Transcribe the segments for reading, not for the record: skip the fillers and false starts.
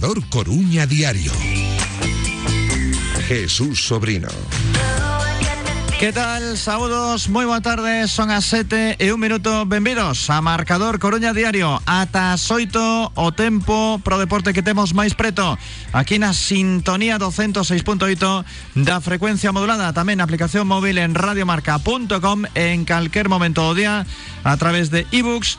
Marcador Coruña Diario. Jesús Sobrino. ¿Qué tal? Saúdos, muy buenas tardes, son as 7:01, benvidos a Marcador Coruña Diario, ata as 8 o tempo pro deporte que temos máis preto, aquí na sintonía 206.8 da frecuencia modulada, tamén aplicación móvil en radiomarca.com en calquer momento do día, a través de ebooks.com.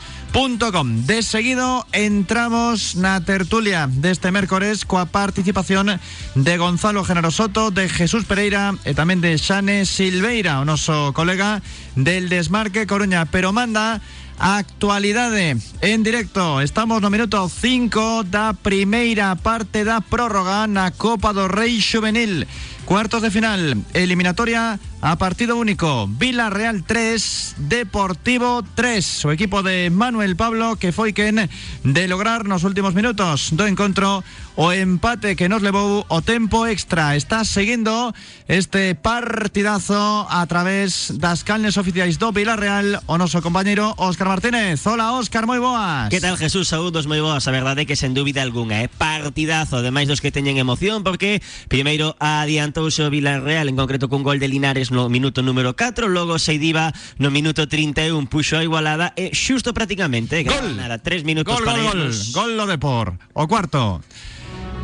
De seguido entramos na tertulia deste mércores coa participación de Gonzalo Generosoto, de Jesús Pereira e tamén de Xane Silveira, o noso colega del Desmarque Coruña, pero manda a actualidade en directo. Estamos no minuto 5 da primeira parte da prórroga na Copa do Rei Xuvenil, cuartos de final, eliminatoria a partido único, Villarreal 3, Deportivo 3. O equipo de Manuel Pablo que foi quen de lograr nos últimos minutos do encontro o empate que nos levou o tempo extra. Está seguindo este partidazo a través das canles oficiais do Villarreal o noso compañeiro Óscar Martínez. Hola Óscar, moi boas. Que tal Jesús, saúdos, moi boas. A verdade é que sen dúbida alguna é partidazo, ademais dos que teñen emoción, porque primeiro adiantouse o Villarreal, en concreto cun gol de Linares no minuto número 4, logo Seidiba no minuto 31 puxo a igualada e xusto prácticamente, gol. Nada, 3 minutos gol, para ellos. Gol lo de por o cuarto.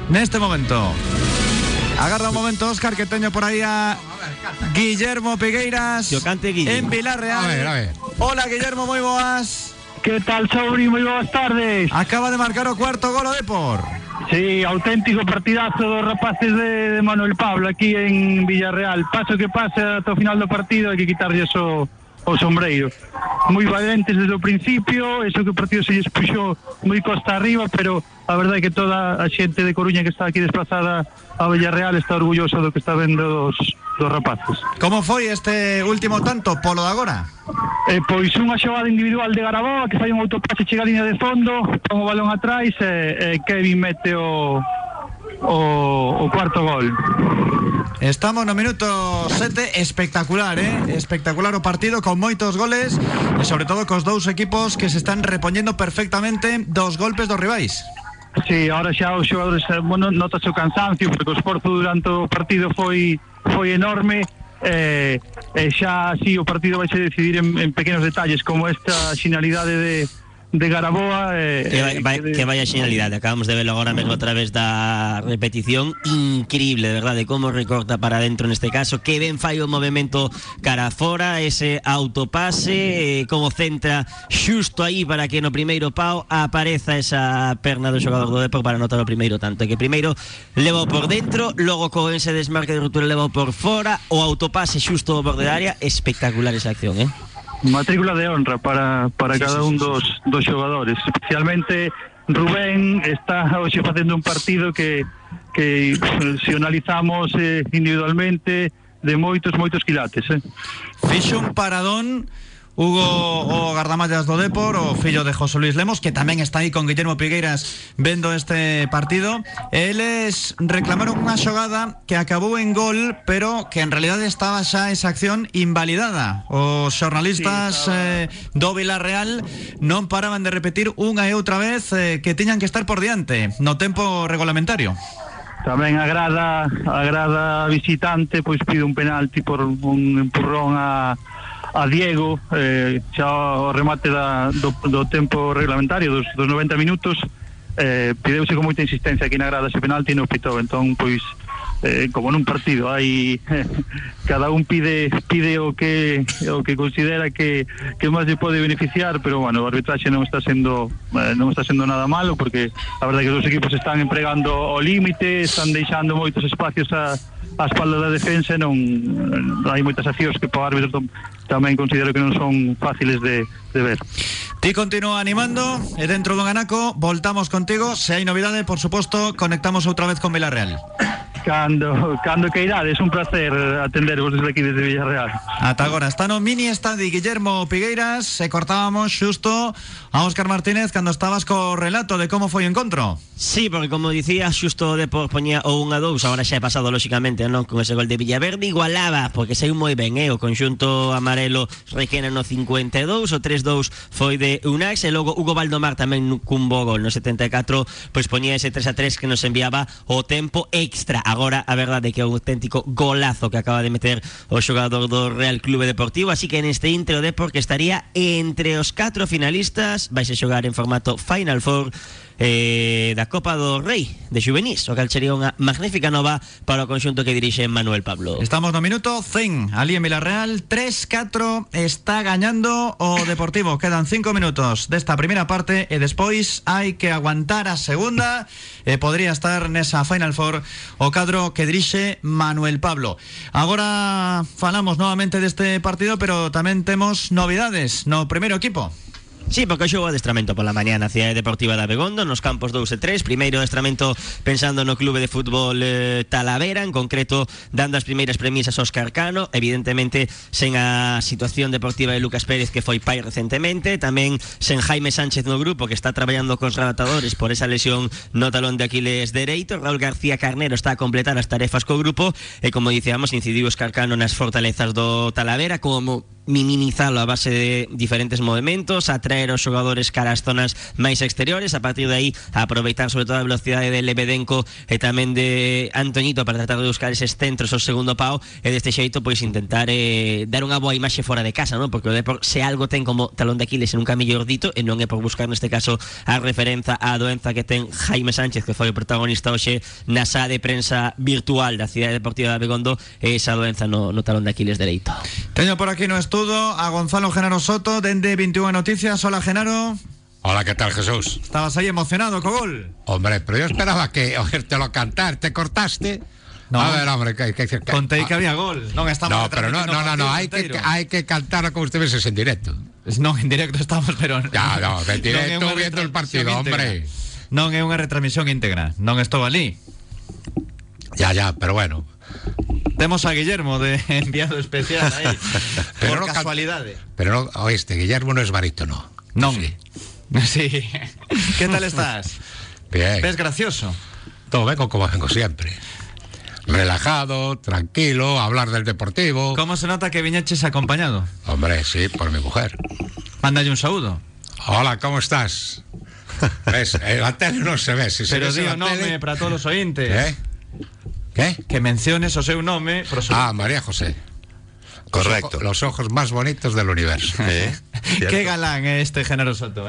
Neste momento agarra un momento, Óscar, que teño por aí a Guillermo Pigueiras en Villarreal. A ver. Hola Guillermo, moi boas. ¿Qué tal, Sobri? Muy buenas tardes. Acaba de marcar o cuarto gol o Depor. Sí, auténtico partidazo dos rapaces de Manuel Pablo aquí en Villarreal. Paso que pase hasta el final del partido hay que quitarle eso o sombreiro. Muy valientes desde el principio, eso que el partido se expuso muy costa arriba, pero la verdad es que toda la gente de Coruña que está aquí desplazada a Villarreal está orgullosa de lo que está viendo dos rapaces. ¿Cómo fue este último tanto, polo de agora? Pois unha xogada individual de Garabao que fai un autopase, chega a línea de fondo, pon o balón atrás e Kevin mete o cuarto gol. Estamos no minuto 7, espectacular, espectacular o partido con moitos goles e sobre todo cos dous equipos que se están repoñendo perfectamente dos golpes dos rivais. Sí, ahora xa os xogadores, bueno, notas o cansancio porque o esforzo durante o partido foi enorme. Xa así o partido vai se decidir en pequenos detalles como esta xinalidade de Garaboa que vaya xinalidade, acabamos de verlo agora mesmo a través da repetición, increíble, de verdade, como recorta para dentro neste caso, que ben fai o movimento cara fora, ese autopase, como centra xusto aí para que no primeiro pau apareza esa perna do xogador do Depor para anotar o primeiro tanto, que primeiro levou por dentro, logo co ese desmarque de ruptura levou por fora, o autopase xusto ao borde da área, espectacular esa acción, Matrícula de honra para cada un dos xogadores. Especialmente Rubén está hoxe facendo un partido que se analizamos individualmente de moitos quilates. Fixo un paradón Hugo, o gardamallas do Depor, o fillo de José Luis Lemos, que tamén está aí con Guillermo Pigueiras vendo este partido. Eles reclamaron unha xogada que acabou en gol, pero que en realidad estaba xa esa acción invalidada. Os xornalistas do Villarreal non paraban de repetir unha e outra vez que tiñan que estar por diante no tempo regulamentario. Tamén agrada visitante, pois pide un penalti por un empurrón a Diego, xa o remate do tempo reglamentario dos 90 minutos, pideuse con moita insistencia aquí na grada ese penalti e non pitou, entón, pois como nun partido hai cada un pide o que considera que máis lle pode beneficiar, pero bueno, o arbitraxe non está sendo nada malo, porque a verdade é que os dos equipos están empregando o límite, están deixando moitos espacios a espalda da defensa, non hai moitas accións que para o árbitro tamén considero que non son fáciles de ver. Ti continúa animando e dentro do Ganaco voltamos contigo, se hai novidade, por suposto, conectamos outra vez con Villarreal. Cando queirades, es un placer atenderos desde aquí, desde Villarreal. Ata agora está no mini estadi Guillermo Pigueiras. Se cortábamos xusto a Óscar Martínez cando estabas co relato de como foi o encontro. Sí, porque como dicía, xusto o Depor poñía o 1-2, agora xa é pasado lóxicamente, non? Con ese gol de Villaverde igualaba, porque saiu moi ben, o conxunto amarelo requena no 52, o 3-2 foi de Unax e logo Hugo Valdomar tamén cun bo gol no 74, pois poñía ese 3-3 que nos enviaba o tempo extra. Agora a verdade é que é un auténtico golazo que acaba de meter o xogador do Real Clube Deportivo, así que neste intro de porque estaría entre os 4 finalistas, vais a xogar en formato Final Four da Copa do Rei de Xuvenís, o cal sería unha magnífica nova para o conxunto que dirixe Manuel Pablo. Estamos no minuto 100, ali en Villarreal 3-4 está gañando o Deportivo, quedan 5 minutos desta primeira parte e despois hai que aguantar a segunda e podría estar nesa Final Four o cadro que dirixe Manuel Pablo. Agora falamos novamente deste partido, pero tamén temos novidades no primeiro equipo. Sí, porque xogou o adestramento pola mañá na Cidade Deportiva de Abegondo, nos campos 2 e 3. Primeiro adestramento pensando no clube de fútbol Talavera, en concreto dando as primeiras premisas a Oscar Cano, evidentemente sen a situación deportiva de Lucas Pérez, que foi pai recentemente, tamén sen Jaime Sánchez no grupo, que está traballando cos relatadores por esa lesión no talón de Aquiles dereito. Raúl García Carnero está a completar as tarefas co grupo e, como dicíamos, incidiu Oscar Cano nas fortalezas do Talavera, como minimizalo a base de diferentes movementos, atraer os xogadores cara as zonas máis exteriores, a partir de aí aproveitar sobre todo a velocidade de Lebedenko e tamén de Antoñito para tratar de buscar eses centros ao segundo pau e deste xeito pois intentar dar unha boa imaxe fora de casa, non? Porque o Depor, se algo ten como talón de Aquiles en un camillo ordito, e non é por buscar neste caso a referenza á doenza que ten Jaime Sánchez, que foi o protagonista hoxe na sala de prensa virtual da Cidade Deportiva de Abegondo, esa doenza no talón de Aquiles dereito. Teño por aquí no estudo a Gonzalo Generosoto, dende 21 Noticias. Hola, Genaro. Hola, ¿qué tal, Jesús? Estabas ahí emocionado con gol. Hombre, pero yo esperaba que oírtelo cantar, te cortaste. No. A ver, hombre, que conté que había gol. No, pero no, hay que cantarlo como ustedes en directo. No, en directo estamos, pero... Ya, no, en directo viendo el partido, hombre. Non é unha retransmisión íntegra, non estou ali. Ya, pero bueno... Tenemos a Guillermo de enviado especial ahí, pero por no casualidades. Pero no, oíste, Guillermo no es barítono. No. Sí. ¿Qué tal estás? Bien. ¿Ves gracioso? Todo vengo como vengo siempre. Relajado, tranquilo, hablar del Deportivo. ¿Cómo se nota que Viñeches ha acompañado? Hombre, sí, por mi mujer. Mándale un saludo. Hola, ¿cómo estás? ¿Ves? La tele no se ve. Si pero se ve digo nombre tele... para todos los oyentes. ¿Qué? Que menciones o seu nome, profesor. Ah, María José. Correcto. Los ojos más bonitos del universo. Qué galán é este Género Soto,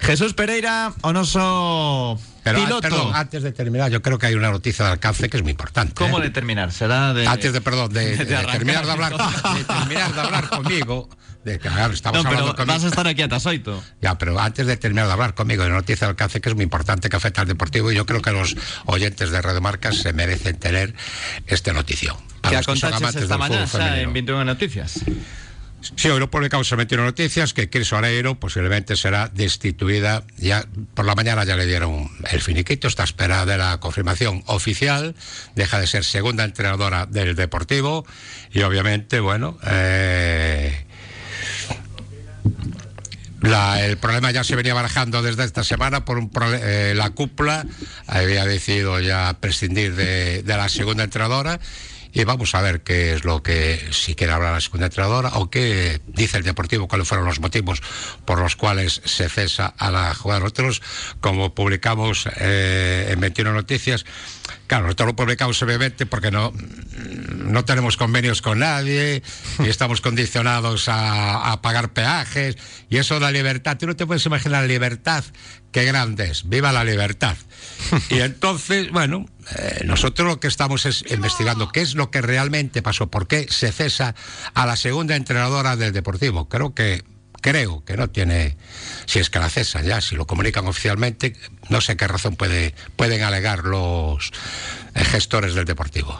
Jesús Pereira, o noso piloto. Perdón, antes de terminar, yo creo que hay una noticia de alcance que es muy importante. ¿Cómo de terminar? Será de... Antes de, perdón, de terminar de hablar conmigo... De que, claro, no, pero conmigo. Vas a estar aquí a las 8. Ya, pero antes de terminar de hablar conmigo de noticia de alcance, que es muy importante, que afecta al Deportivo, y yo creo que los oyentes de Radio Marca se merecen tener esta noticia. Que acontaches esta mañana en 21 Noticias. Sí, hoy lo publicamos en 21 Noticias, que Cris Oreiro posiblemente será destituida. Ya por la mañana ya le dieron el finiquito, está esperada la confirmación oficial, deja de ser segunda entrenadora del Deportivo y obviamente, bueno... El problema ya se venía barajando desde esta semana por la cúpula había decidido ya prescindir de la segunda entrenadora y vamos a ver qué es lo que si quiere hablar la segunda entrenadora o qué dice el Deportivo, cuáles fueron los motivos por los cuales se cesa a la jugadora. Nosotros, como publicamos en 21 Noticias, claro, nosotros lo publicamos obviamente porque no tenemos convenios con nadie y estamos condicionados a pagar peajes y eso da libertad. Tú no te puedes imaginar la libertad, qué grande es, viva la libertad. Y entonces, bueno, nosotros lo que estamos es investigando qué es lo que realmente pasó, por qué se cesa a la segunda entrenadora del Deportivo. Creo que no tiene, si es que la cesan ya, si lo comunican oficialmente, no sé qué razón pueden alegar los gestores del Deportivo.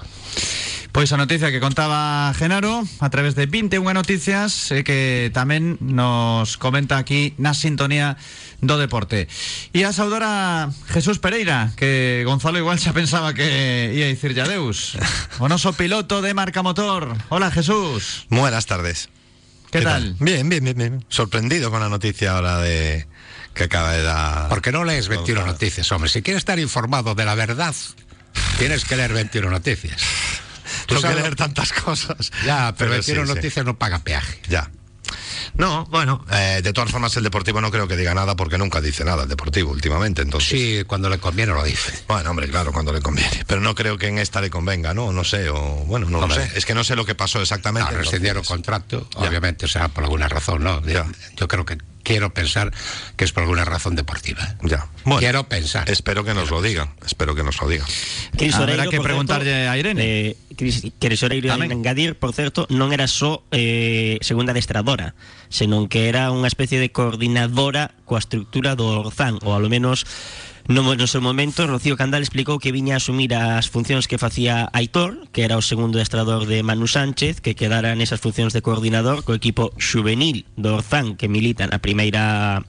Pois a noticia que contaba Genaro a través de 21 Noticias, que tamén nos comenta aquí na sintonía do deporte. E a saudar a Jesús Pereira, que Gonzalo igual xa pensaba que ia dicir ya deus, o noso piloto de Marca Motor. Hola, Jesús. Buenas tardes. ¿Qué tal? Bien. Sorprendido con la noticia ahora de que acaba de dar. Porque no lees 21 Noticias, hombre. Si quieres estar informado de la verdad, tienes que leer 21 Noticias. Tengo que leer tantas cosas. Ya, pero 21 Noticias no paga peaje. Ya. No, bueno, de todas formas el Deportivo no creo que diga nada, porque nunca dice nada el Deportivo últimamente, entonces... Sí, cuando le conviene lo dice. Bueno, hombre, claro, cuando le conviene. Pero no creo que en esta le convenga, ¿no? No sé, o... Bueno, no lo sé. Es que no sé lo que pasó exactamente. No, rescindieron contrato, obviamente, o sea, por alguna razón, ¿no? Ya. Yo creo que... Quiero pensar que es por alguna razón deportiva. Ya. Bueno, quiero pensar. Espero que nos lo digan. Espero que nos lo digan. Habrá que preguntarlle a Irene. Cris Oreiro engadir, por certo, non era só segunda adestradora, senón que era unha especie de coordinadora coa estructura do Orzán, ou ao menos no seu momento. Rocío Candal explicou que viña a asumir as funcións que facía Aitor, que era o segundo adestrador de Manu Sánchez, que quedara nesas funcións de coordinador co equipo juvenil do Orzán, que milita na primeira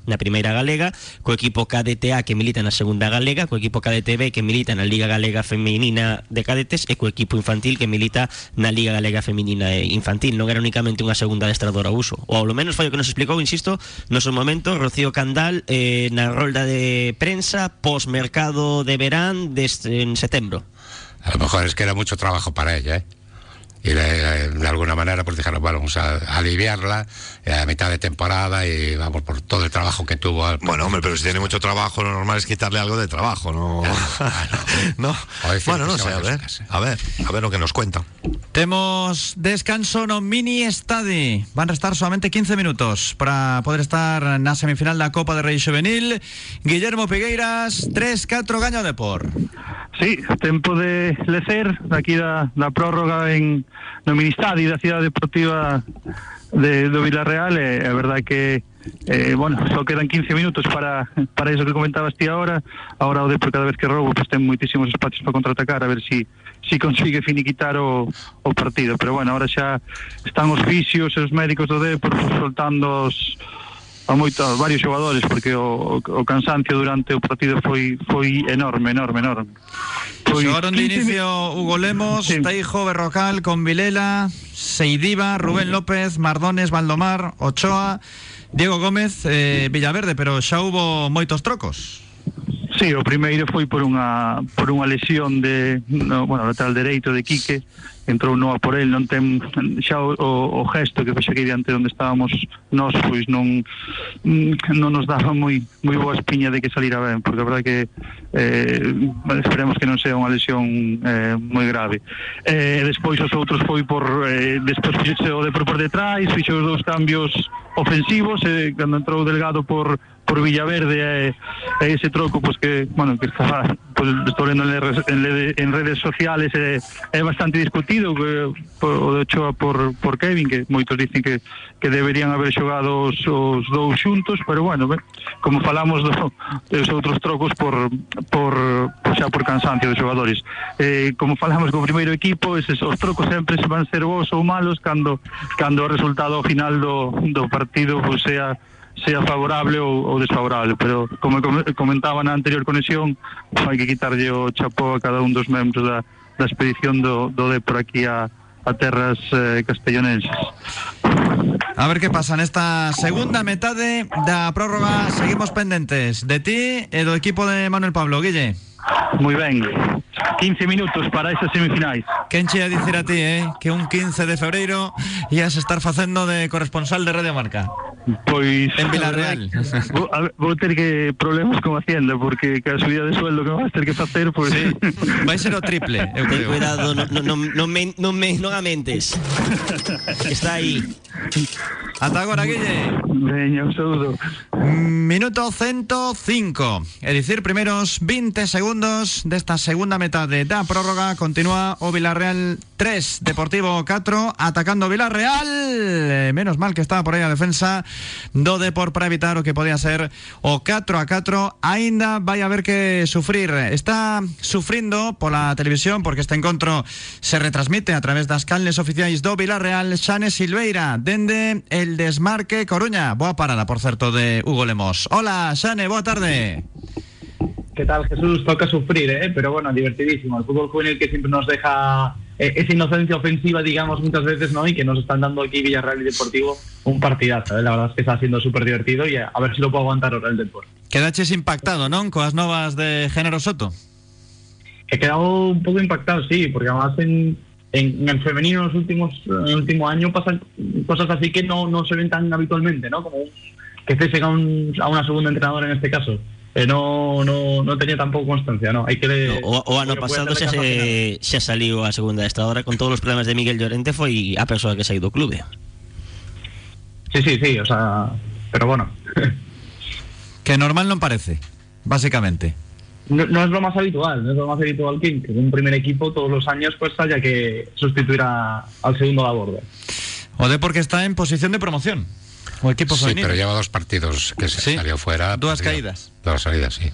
galega, co equipo KDTA, que milita na segunda galega, co equipo KDTB, que milita na Liga Galega Feminina de Cadetes, e co equipo infantil, que milita na Liga Galega Feminina e Infantil. Non era únicamente unha segunda adestradora a uso, ou ao menos foi o que nos explicou, insisto, no seu momento Rocío Candal na rolda de prensa mercado de verán en septiembre. A lo mejor es que era mucho trabajo para ella, ¿eh? Y de alguna manera pues dijeron, bueno, vamos a aliviarla a mitad de temporada y vamos por todo el trabajo que tuvo. Bueno, hombre, pero si tiene mucho trabajo, lo normal es quitarle algo de trabajo, ¿no? No. Bueno, no sé, a ver lo que nos cuentan. Tenemos descanso no mini estadi. Van a restar solamente 15 minutos para poder estar en la semifinal de la Copa de Rei Juvenil. Guillermo Pigueiras, 3-4 gaña o Depor. Sí, tempo de lecer daqui da prórroga no Ministadi da Cidade Deportiva do Villarreal. É verdade que só quedan 15 minutos para iso que comentabas ti agora. Agora o Depor, cada vez que roubo, pues ten moitísimos espacios para contraatacar, a ver si consigue finiquitar o partido. Pero bueno, agora xa están os fisios e os médicos do Depor soltando a varios xogadores, porque o cansancio durante o partido foi enorme. Xogaron de inicio Hugo Lemos, sí. Teijo, Berrocal, Convilela, Seidiba, Rubén López, Mardones, Valdomar, Ochoa, Diego Gómez, Villaverde, pero xa hubo moitos trocos. Sí, o primeiro foi por unha lesión lateral dereito de Quique, entrou Noa por el, non ten xa o gesto que fexe aquí diante onde estábamos nós, pois non nos daba moi boa espiña de que salira ben, porque a verdade que esperemos que non sea unha lesión moi grave. Despois os outros foi despois fixe o de por detrás, fixe os dous cambios ofensivos, cando entrou Delgado por Villaverde, ese troco pues que estaba estourando en redes sociales, é bastante discutido, o de Ochoa por Kevin, que moitos dicen que deberían haber xogado os dous xuntos, pero bueno, como falamos dos outros trocos por cansancio dos xogadores, como falamos con o primeiro equipo, os trocos sempre se van ser bons ou malos cando o resultado final do partido pues, sea favorable ou desfavorable, pero como comentaba na anterior conexión, hai que quitarlle o chapó a cada un dos membros da expedición do Depor aquí a terras castellonenses. A ver que pasa nesta segunda metade da prórroga. Seguimos pendentes de ti e do equipo de Manuel Pablo, Guille. Moi ben, 15 minutos para esas semifinais. Quen che a dicir a ti, que un 15 de febreiro ias estar facendo de corresponsal de Radio Marca? Pois en Villarreal vou ter que problemas con Hacienda, porque ca subida de sueldo que vais ter que facer, pois sí, vai ser o triple, eu creo. Ten cuidado, non amentes. Está aí. Ata agora, Guille. Veña, un saúdo. Minuto 105. É dicir, primeiros 20 segundos desta segunda metade da prórroga. Continúa o Villarreal 3, Deportivo 4, atacando Villarreal. Menos mal que estaba por aí a defensa do Depor para evitar o que podía ser o 4-4 aínda vai haber que sufrir. Está sufrindo pola televisión porque este encontro se retransmite a través das canles oficiais do Villarreal. Xane Silveira dende el Desmarque Coruña. Boa parada, por certo, de Hugo Lemos. Hola, Xane, boa tarde. ¿Qué tal, Jesús? Toca sufrir, pero bueno, divertidísimo. El fútbol juvenil que siempre nos deja esa inocencia ofensiva, digamos, muchas veces, ¿no? Y que nos están dando aquí Villarreal y Deportivo un partidazo, ¿eh? La verdad es que está siendo súper divertido y a ver si lo puedo aguantar ahora el Deportivo. Quedaches impactado, ¿no? Con las novas de Generosoto. He quedado un poco impactado, sí, porque además en el femenino en el último año pasan cosas así que no se ven tan habitualmente, ¿no? Como que se llega a una segunda entrenadora en este caso. No tenía tampoco constancia, ¿no? Hay que o ano pasado xa saliu a segunda esta hora con todos os problemas de Miguel Llorente, foi a persoa que saiu do clube. Sí, o sea, pero bueno. Que normal non parece, básicamente. No es lo más habitual, que un primer equipo todos los años pues haya que sustituir al segundo da borda. O de porque está en posición de promoción. O equipo sí, femenino. Pero lleva dos partidos que se salió fuera. Dos caídas, sí.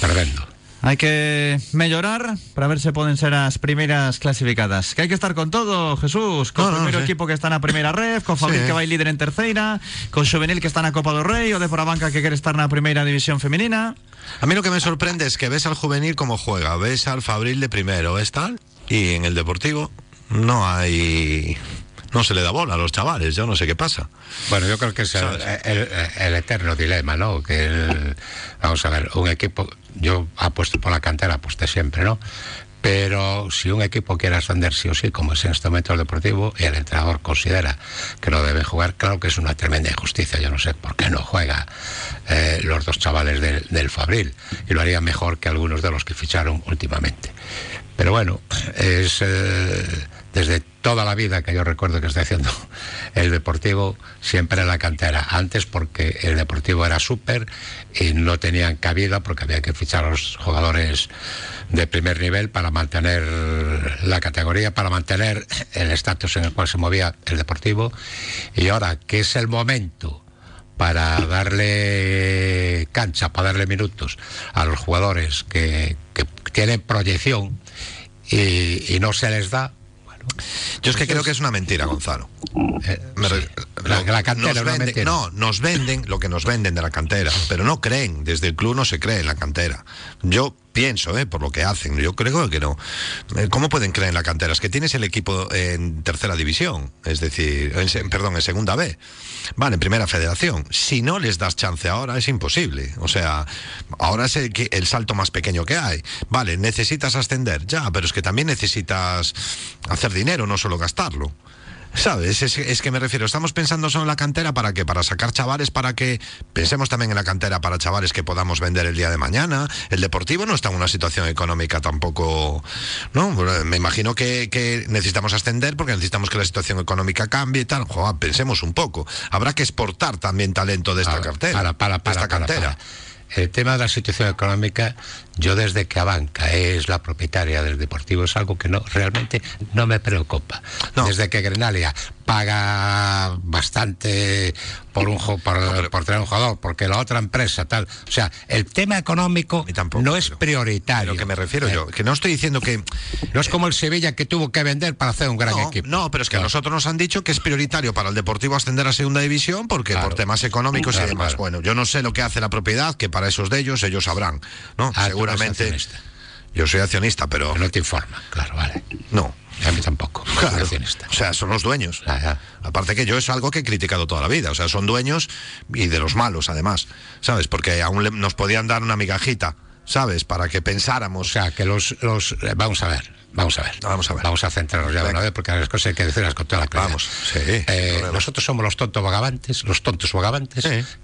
Tremendo. Hay que mejorar para ver si pueden ser las primeras clasificadas. Que hay que estar con todo, Jesús. Con el primer equipo que está en la primera ref, con Fabril que va líder en tercera, con Juvenil que está en la Copa do Rei, o de por Abanca que quiere estar en la primera división femenina. A mí lo que me sorprende es que ves al Juvenil como juega, ves al Fabril de primero, ves tal, y en el Deportivo no se le da bola a los chavales, yo no sé qué pasa. Bueno, yo creo que es el eterno dilema, ¿no? Que vamos a ver, un equipo, yo apuesto por la cantera, apuesto siempre, ¿no? Pero si un equipo quiere ascender sí o sí, como es en este momento el Deportivo, y el entrenador considera que no debe jugar, claro que es una tremenda injusticia. Yo no sé por qué no juega los dos chavales del Fabril, y lo haría mejor que algunos de los que ficharon últimamente. Pero bueno, es desde toda la vida que yo recuerdo que está haciendo el Deportivo, siempre en la cantera. Antes porque el Deportivo era súper y no tenían cabida porque había que fichar a los jugadores de primer nivel para mantener la categoría, para mantener el estatus en el cual se movía el Deportivo. Y ahora que es el momento para darle cancha, para darle minutos a los jugadores que tienen proyección y no se les da. Yo es que creo que es una mentira, Gonzalo. La cantera nos vende, mentira. No, nos venden lo que nos venden de la cantera, pero no creen, desde el club no se cree en la cantera. Yo pienso, por lo que hacen, yo creo que no. ¿Cómo pueden creer en la cantera? Es que tienes el equipo en tercera división, es decir, en segunda B. Vale, en primera federación. Si no les das chance ahora, es imposible. O sea, ahora es el salto más pequeño que hay. Vale, necesitas ascender, ya, pero es que también necesitas hacer dinero, no solo gastarlo. ¿Sabes? Es que me refiero, estamos pensando solo en la cantera, ¿para qué? Para sacar chavales, para que pensemos también en la cantera para chavales que podamos vender el día de mañana. El Deportivo no está en una situación económica tampoco, ¿no? Me imagino que necesitamos ascender porque necesitamos que la situación económica cambie y tal. Joder, pensemos un poco. Habrá que exportar también talento de esta cartera. El tema de la situación económica, yo desde que Abanca es la propietaria del Deportivo, es algo que realmente no me preocupa. No. Desde que Grenalia paga bastante por tener un jugador, porque la otra empresa tal, o sea, el tema económico tampoco, no es prioritario. Lo que me refiero yo, que no estoy diciendo que no es como el Sevilla que tuvo que vender para hacer un gran equipo. No, pero es que a nosotros nos han dicho que es prioritario para el Deportivo ascender a segunda división porque por temas económicos y demás. Claro. Bueno, yo no sé lo que hace la propiedad, que para esos de ellos sabrán, ¿no? Seguramente. Yo soy accionista, pero no te informa, claro, vale. No. A mí tampoco. Claro. O sea, son los dueños. Ajá. Aparte que yo es algo que he criticado toda la vida. O sea, son dueños y de los malos, además. ¿Sabes? Porque aún nos podían dar una migajita, ¿sabes? Para que pensáramos. O sea, que los Vamos a ver. Vamos a centrarnos ya de una vez porque las cosas hay que decirlas con toda la claridad. Vamos, sí. Nosotros somos los tontos vagabantes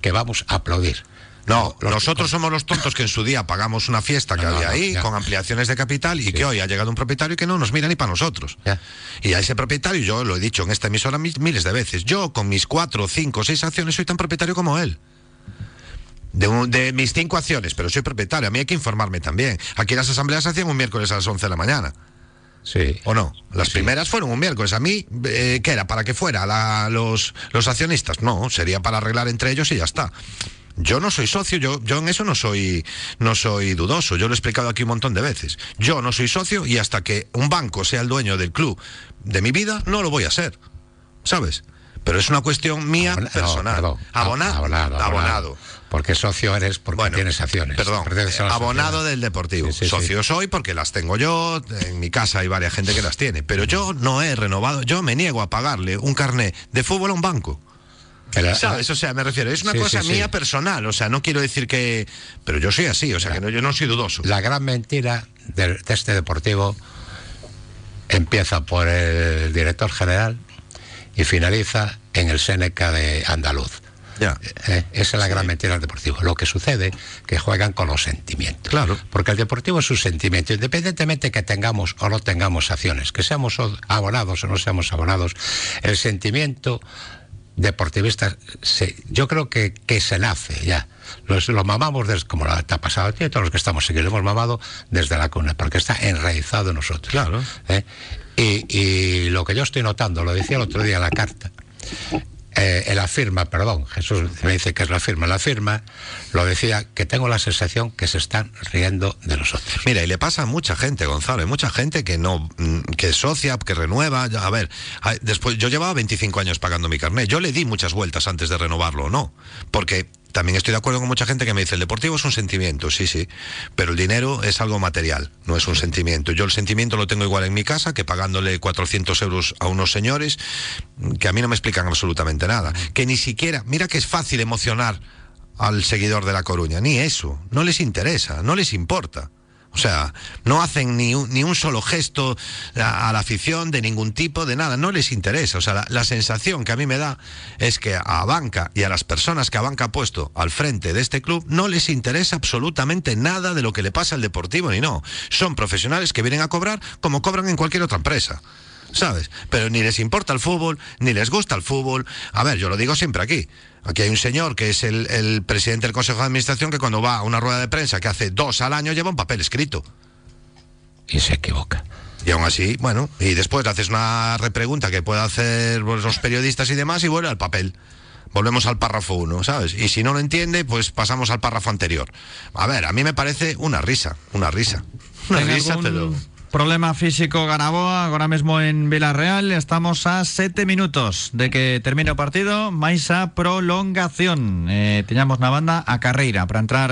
que vamos a aplaudir. No, nosotros somos los tontos que en su día pagamos una fiesta que había ahí con ampliaciones de capital y que hoy ha llegado un propietario que no nos mira ni para nosotros. Ya. Y a ese propietario, yo lo he dicho en esta emisora miles de veces, yo con mis 4, 5, 6 acciones soy tan propietario como él. De mis 5 acciones, pero soy propietario, a mí hay que informarme también. Aquí las asambleas se hacían un miércoles a las 11 de la mañana. Sí. ¿O no? Las primeras fueron un miércoles. A mí, ¿qué era? ¿Para que fuera? ¿Los accionistas? No, sería para arreglar entre ellos y ya está. Yo no soy socio, yo en eso no soy dudoso, yo lo he explicado aquí un montón de veces. Yo no soy socio y hasta que un banco sea el dueño del club de mi vida, no lo voy a ser, ¿sabes? Pero es una cuestión mía personal. No, abonado. Porque socio eres porque tienes acciones. Perdón, abonado del Deportivo. Sí, socio soy porque las tengo yo, en mi casa hay varias gente que las tiene. Pero yo no he renovado, yo me niego a pagarle un carné de fútbol a un banco. ¿Sabes? O sea, me refiero, es una cosa mía personal. O sea, no quiero decir que... Pero yo soy así, o sea, que no, yo no soy dudoso. La gran mentira de este Deportivo empieza por el director general y finaliza en el Seneca de Andaluz. Ya. Esa es la gran mentira del Deportivo. Lo que sucede que juegan con los sentimientos. Claro. Porque el Deportivo es un sentimiento. Independientemente que tengamos o no tengamos acciones, que seamos abonados o no seamos abonados, el sentimiento deportivista, yo creo que se nace ya. Lo mamamos desde, como la etapa pasada, todos los que estamos aquí lo hemos mamado desde la cuna, porque está enraizado en nosotros. Claro. Y lo que yo estoy notando, lo decía el otro día en la carta, en la firma, perdón, Jesús me dice que es la firma, lo decía, que tengo la sensación que se están riendo de nosotros. Mira, y le pasa a mucha gente, Gonzalo, hay mucha gente que no, que socia, que renueva. A ver, después yo llevaba 25 años pagando mi carnet, yo le di muchas vueltas antes de renovarlo o no, porque también estoy de acuerdo con mucha gente que me dice, el Deportivo es un sentimiento, sí, pero el dinero es algo material, no es un sentimiento. Yo el sentimiento lo tengo igual en mi casa que pagándole 400 euros a unos señores que a mí no me explican absolutamente nada, que ni siquiera, mira que es fácil emocionar al seguidor de La Coruña, ni eso, no les interesa, no les importa. O sea, no hacen ni un solo gesto a la afición de ningún tipo, de nada, no les interesa. O sea, la sensación que a mí me da es que a Abanca y a las personas que Abanca ha puesto al frente de este club no les interesa absolutamente nada de lo que le pasa al Deportivo, ni no. Son profesionales que vienen a cobrar como cobran en cualquier otra empresa, ¿sabes? Pero ni les importa el fútbol, ni les gusta el fútbol. A ver, yo lo digo siempre aquí. Aquí hay un señor que es el presidente del Consejo de Administración, que cuando va a una rueda de prensa que hace 2 al año lleva un papel escrito. Y se equivoca. Y aún así, bueno, y después le haces una repregunta que puede hacer los periodistas y demás y vuelve al papel. Volvemos al párrafo 1, ¿sabes? Y si no lo entiende, pues pasamos al párrafo anterior. A ver, a mí me parece una risa. Una risa, pero... Problema físico Garabao, ahora mismo en Villarreal. Estamos a 7 minutos de que termine el partido, máis a prolongación. Teñamos na banda a carreira para entrar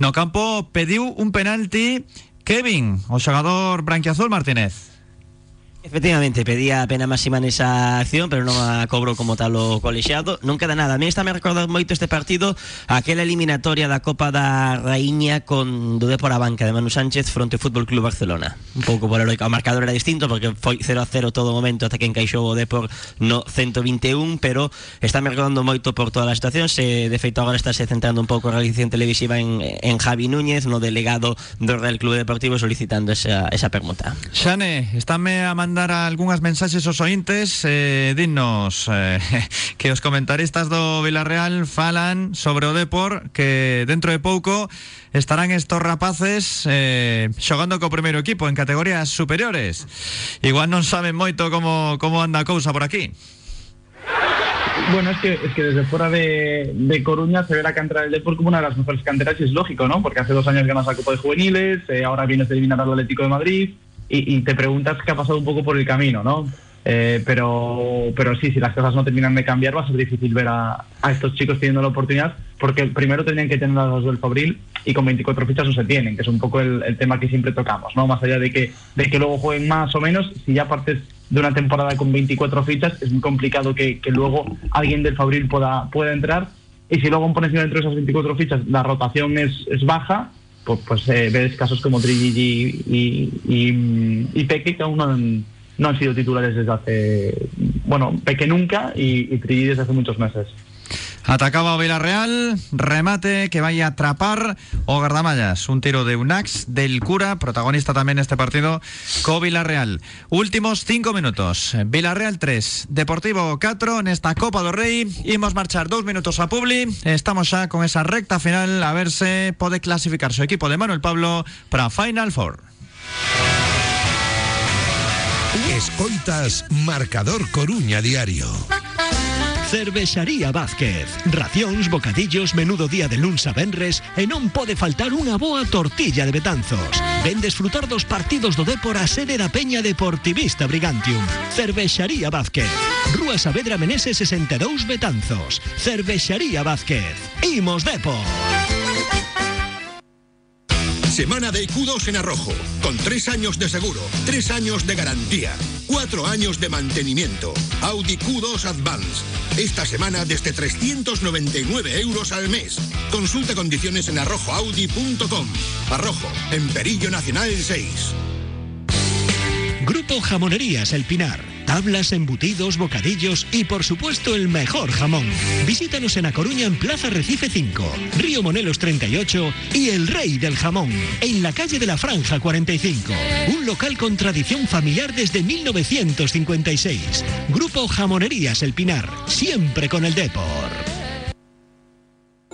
no campo. Pediu un penalti Kevin, o xogador branquiazul Martínez. Efectivamente, pedía a pena máxima nesa acción, pero non a cobrou como tal o colexiado. Non queda nada. A mí está me recordado moito este partido aquela eliminatoria da Copa da Raíña con do Abanca de Manu Sánchez fronte Fútbol Club Barcelona. Un pouco por heroica. O marcador era distinto porque foi 0-0 todo o momento hasta que encaixou o Depor no 121, pero está me recordando moito por toda a situación. Se de feito agora está se centrando un pouco a realización televisiva en Javi Núñez, no delegado do Real Club Deportivo, solicitando esa permuta. Xane, estáme a dar algunhas mensaxes aos ointes. Dinos que os comentaristas do Villarreal falan sobre o Depor, que dentro de pouco estarán estos rapaces xogando co primeiro equipo en categorías superiores. Igual non saben moito como anda a cousa por aquí. Bueno, es que desde fuera de Coruña se verá que entra el Depor como una de las mejores canteras, y es lógico, ¿no? Porque hace 2 años ganas la Copa de Juveniles, ahora vienes de eliminar al Atlético de Madrid, y te preguntas qué ha pasado un poco por el camino, ¿no? Pero sí, si las cosas no terminan de cambiar, va a ser difícil ver a estos chicos teniendo la oportunidad, porque primero tendrían que tener a los del Fabril, y con 24 fichas no se tienen, que es un poco el tema que siempre tocamos, ¿no? Más allá de que luego jueguen más o menos, si ya partes de una temporada con 24 fichas, es muy complicado que luego alguien del Fabril pueda entrar, y si luego pones dentro de esas 24 fichas, la rotación es baja, pues ves casos como Trigigi y Peque, que aún no han sido titulares desde hace... Bueno, Peque nunca y Trigigi desde hace muchos meses. Atacaba o Villarreal, remate que vai a atrapar o Gardamallas, un tiro de Unax del Cura, protagonista tamén este partido co Villarreal. Últimos 5 minutos, Villarreal 3, Deportivo 4 nesta Copa do Rei. Imos marchar 2 minutos a publi, estamos xa con esa recta final a ver se pode clasificarse o equipo de Manuel Pablo para Final Four. Escoitas Marcador Coruña Diario. Cervexaría Vázquez. Racións, bocadillos, menudo día de luns a venres e non pode faltar unha boa tortilla de Betanzos. Ven desfrutar dos partidos do Depor a sede da Peña Deportivista Brigantium. Cervexaría Vázquez. Rúa Saavedra Meneses 62 Betanzos. Cervexaría Vázquez. Imos Depor. Semana de IQ2 en Arrojo, con 3 años de seguro, 3 años de garantía, 4 años de mantenimiento. Audi Q2 Advance. Esta semana desde 399 € al mes. Consulta condiciones en arrojoaudi.com. Arrojo, en Perillo Nacional 6. Grupo Jamonerías El Pinar. Tablas, embutidos, bocadillos y, por supuesto, el mejor jamón. Visítanos en A Coruña, en Plaza Recife 5, Río Monelos 38 y El Rey del Jamón, en la calle de la Franja 45. Un local con tradición familiar desde 1956. Grupo Jamonerías El Pinar, siempre con el Depor.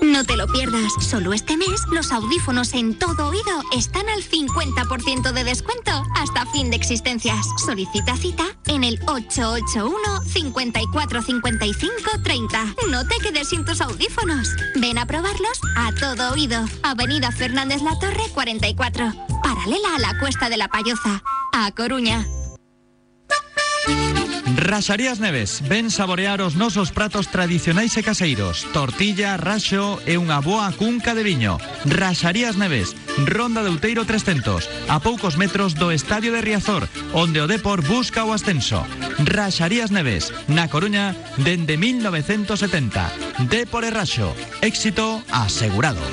No te lo pierdas, solo este mes los audífonos en todo oído están al 50% de descuento hasta fin de existencias. Solicita cita en el 881 54 55 30. No te quedes sin tus audífonos. Ven a probarlos a todo oído. Avenida Fernández La Torre 44, paralela a la Cuesta de la Payoza, A Coruña. Raxarías Neves, ven saborear os nosos pratos tradicionais e caseiros. Tortilla, raxo e unha boa cunca de viño. Raxarías Neves, Ronda de Outeiro 300, a poucos metros do Estadio de Riazor, onde o Depor busca o ascenso. Raxarías Neves, na Coruña, dende 1970. Depor e raxo, éxito asegurado.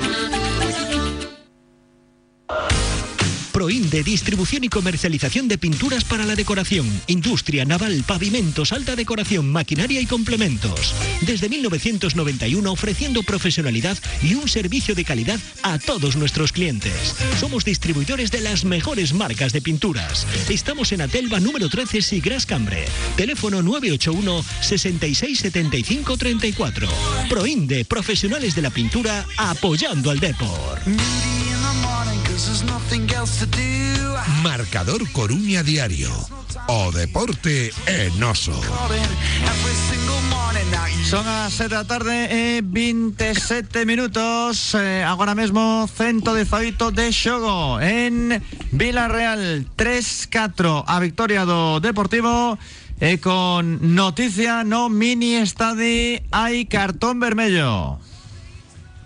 Proinde, distribución y comercialización de pinturas para la decoración, industria, naval, pavimentos, alta decoración, maquinaria y complementos. Desde 1991 ofreciendo profesionalidad y un servicio de calidad a todos nuestros clientes. Somos distribuidores de las mejores marcas de pinturas. Estamos en Atelva número 13 Sigrás Cambre. Teléfono 981 66 75 34. Proinde, profesionales de la pintura apoyando al Depor. Marcador Coruña Diario. O deporte en Oso. Son as 7 da tarde e 27 minutos. Agora mesmo 118 de xogo en Villarreal 3-4 a victoria do Deportivo. E con noticia no mini estadio hai cartón vermello.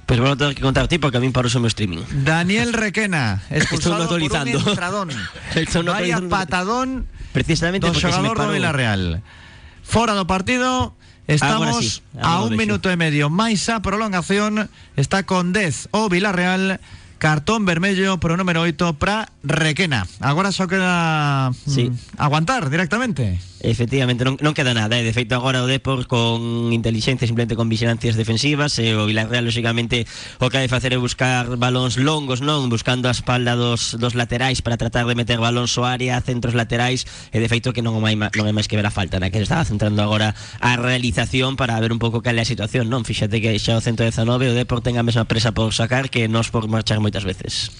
Pues bueno, tengo que contar a ti porque a mí me paró mi streaming. Daniel Requena, expulsado por un entradón. Vaya patadón precisamente do xogador do Villarreal. Fora do partido, estamos a un minuto e medio. Mais a prolongación está con 10 o Villarreal. Cartón vermello pro número 8 para Requena. Agora só queda aguantar directamente. Efectivamente, non queda nada. De feito, agora o Depor con inteligencia, simplemente con vigilancias defensivas. O Villarreal, lógicamente, o que hai de facer é buscar balóns longos, non? Buscando a espalda dos laterais para tratar de meter balóns ao área, centros laterais. E de feito que non hai máis que ver a falta, na que se estaba centrando agora a realización para ver un pouco cal é a situación, non? Fíxate que xa o 119 o Depor ten a mesma presa por sacar que nos por marchar moitas veces.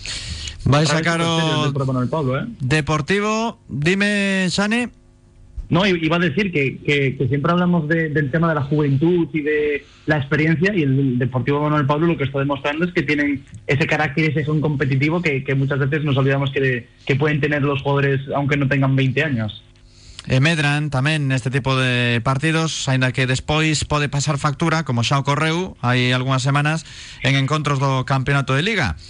Vai sacar o Deportivo. Dime, Xane. No, iba a decir que siempre hablamos del tema de la juventud y de la experiencia, y el Deportivo Manuel Pablo lo que está demostrando es que tienen ese carácter, ese son competitivo que muchas veces nos olvidamos que pueden tener los jugadores aunque no tengan 20 años. Medran tamén neste tipo de partidos, ainda que despois pode pasar factura, como xa ocorreu hai algunhas semanas en encontros do Campeonato de Liga.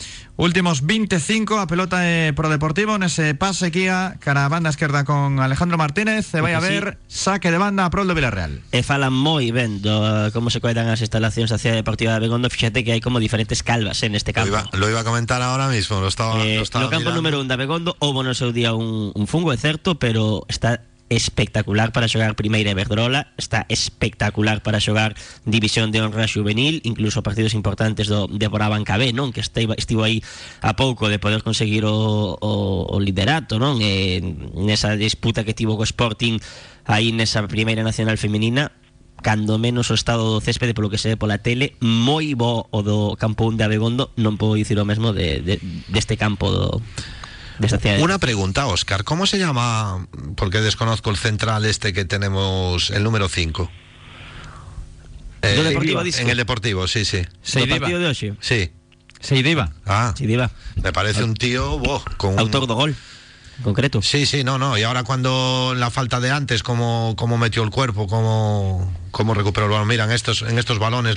Últimos 25, a pelota é pro Deportivo nese pase guía cara a banda esquerda con Alejandro Martínez. E vai haber saque de banda a pro do Villarreal. E falan moi ben como se coidan as instalacións da Cidade Deportiva de Begondo. Fíxate que hai como diferentes calvas en este campo. Lo iba a comentar ahora mismo, lo estaba campo mirando. Número 1 da Begondo, houbo no seu día un fungo, é certo, pero está espectacular para xogar Primeira Iberdrola, está espectacular para xogar División de Honra Xuvenil, incluso partidos importantes de por Abanca B, non? Que estivo aí a pouco de poder conseguir o liderato, non? Nesa disputa que tivo co Sporting aí nesa Primeira Nacional Feminina. Cando menos o estado do céspede, polo que se ve pola tele, moi bo o do campo 1 de Abegondo, non podo dicir o mesmo deste campo do Una pregunta, Óscar, ¿cómo se llama? Porque desconozco el central este que tenemos, el número 5. En el Deportivo, sí, sí. Seidiba. Sí. Seidiba. Ah, Seidiba. Me parece un tío con autor de gol concreto. Sí, sí, no. Y ahora cuando la falta de antes, cómo metió el cuerpo, cómo recuperó el balón. Mira, en estos balones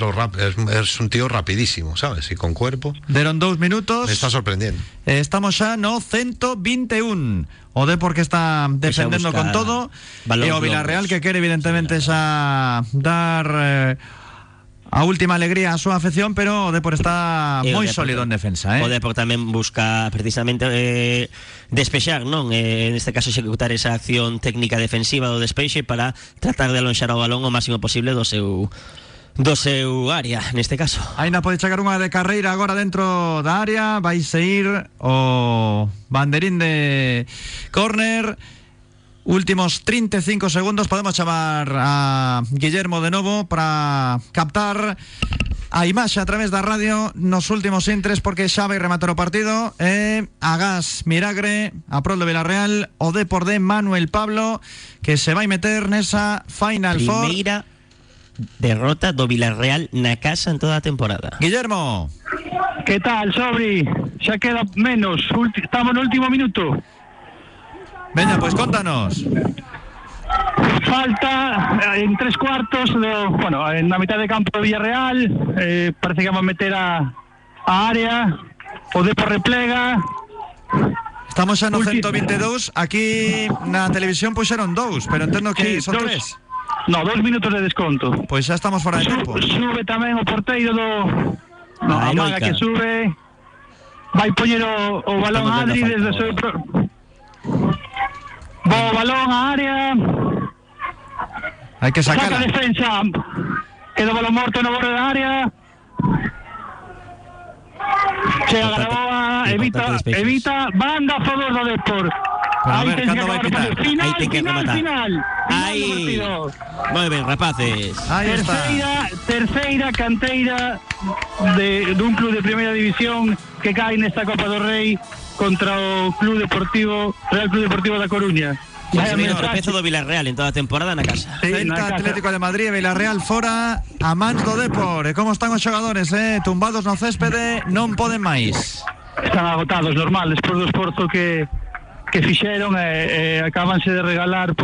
es un tío rapidísimo, ¿sabes? Y con cuerpo. Deron 2 minutos. Me está sorprendiendo. Estamos ya no 121. O de porque está defendiendo con todo. O Villarreal, que quiere evidentemente esa dar... a última alegría a su afición, pero Depor está muy sólido en defensa. O Depor tamén busca precisamente despexar, non? Neste caso executar esa acción técnica defensiva do despexe para tratar de alonxar o balón o máximo posible do seu área, neste caso. Ainda pode chegar unha de carreira agora dentro da área, vai saír o banderín de córner. Últimos 35 segundos, podemos chamar a Guillermo de novo para captar a imaxe a través da radio nos últimos intres, porque xa vai rematar o partido. Agás Miragre, a prol do Villarreal, o Depor de Manuel Pablo, que se vai meter nesa Final Four. Primeira derrota do Villarreal na casa en toda a temporada. Guillermo. Que tal, Sobri? Xa queda menos, estamos no último minuto. Venga, pues contanos. Falta en 3/4, en la mitad de campo de Villarreal. Parece que vamos a meter a área. O Depor replega. Estamos en 122. Aquí en la televisión pusieron 2, pero entiendo que sí, son 3. No, 2 minutos de desconto. Pues ya estamos fuera de tiempo. Sube también o porteiro do... No, Abanca que sube. Va a poner o balón a Adri desde su... balón a área. Hay que sacarla. Saca defensa. Quedó balón muerto en el borde de área. Chega Garabao, evita banda a favor do Depor. Ahí tiene que rematar. Ahí. Muy bien, rapaces. Terceira canteira de un club de primera división que cae en esta Copa do Rei contra o Real Club Deportivo da Coruña. O tropezo do Villarreal en toda a temporada na casa. Celta, Atlético de Madrid, Villarreal fora, a mans do Depor. E como están os xogadores, tumbados no céspede, non poden máis. Están agotados, normal, despois do esforzo que fixeron, acabanse de regalar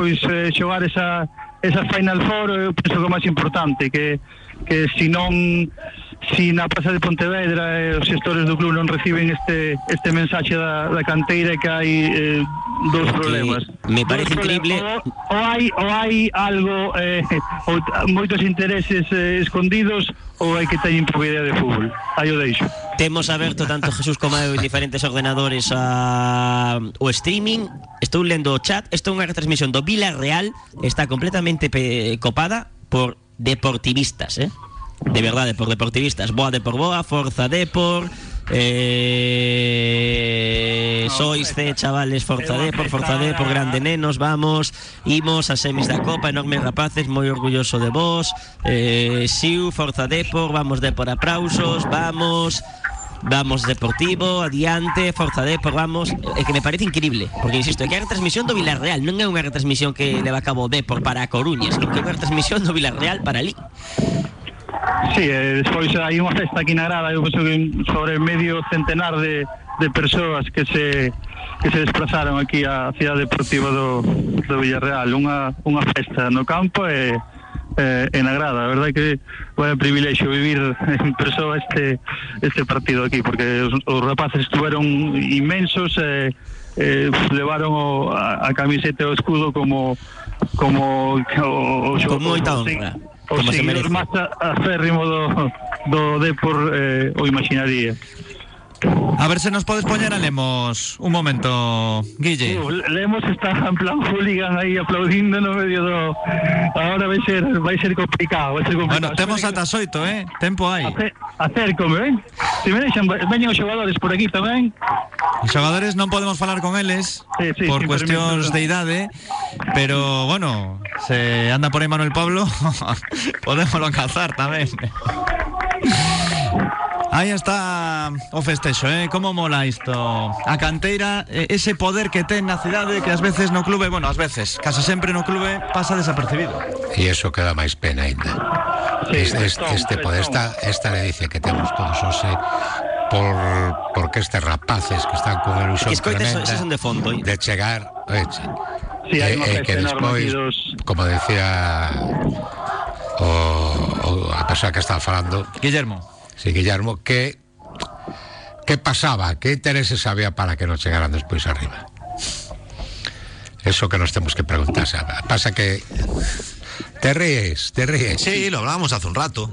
xogar esa Final Four, penso que o máis importante, que se non... Si na Praza de Pontevedra os gestores do club non reciben este mensaxe da canteira, que hai dos problemas. Me parece increíble. Ou hai algo, moitos intereses escondidos, ou hai que teñen propiedade de fútbol. Aí o deixo. Temos aberto tanto Jesús como eu diferentes ordenadores o streaming. Estou lendo o chat. Isto é unha retransmisión do Villarreal. Está completamente copada por deportivistas, De verdade, por deportivistas. Boa Depor, boa, forza Depor. Sois chavales, forza Depor, grande nenos, vamos. Imos a semis da Copa, enormes rapaces, moi orgulloso de vos. Siu, forza Depor, vamos Depor, aplausos, vamos. Vamos Deportivo, adiante, forza Depor, vamos. Que me parece increíble, porque insisto, é que a retransmisión do Villarreal non é unha retransmisión que leva a cabo Depor para a Coruña, sino que é unha retransmisión do Villarreal para ali. Sí, despois hai unha festa aquí na grada, eu penso que sobre medio centenar de persoas que se desplazaron aquí á Cidade Deportiva do Villarreal, unha festa no campo e na grada. A verdade que foi un privilexio vivir en persoa este partido aquí, porque os rapaces estuveron inmensos, levaron a camiseta e o escudo como moita honra. O seguidor más aférrimo do Depor o imaginaría. A ver si nos podés poner a Lemos un momento, Guille. Lemos está en plan hooligan ahí aplaudindo no medio do... Ahora vai ser complicado. Bueno, temos ata 8, tempo hai. Acércome, Si me deixan, veñen os xogadores por aquí tamén. Os xogadores non podemos falar con eles, sí, por cuestións de idade, pero bueno, se anda por aí Manuel Pablo, podémoslo cazar tamén. Aí está o festexo, como mola isto. A canteira, ese poder que ten na cidade, que ás veces no clube, bueno, ás veces, case sempre no clube pasa desapercibido. E iso que dá máis pena ainda. Este poder, esta ledicia que temos todos os porque estes rapaces que están con ilusión tremenda de chegar, que despois, como decía a persoa que está falando, Guillermo, que pasaba, que intereses había para que nos chegaran despois arriba. Eso que nos temos que preguntar. Pasa que te ríes. Sí, lo hablábamos hace un rato.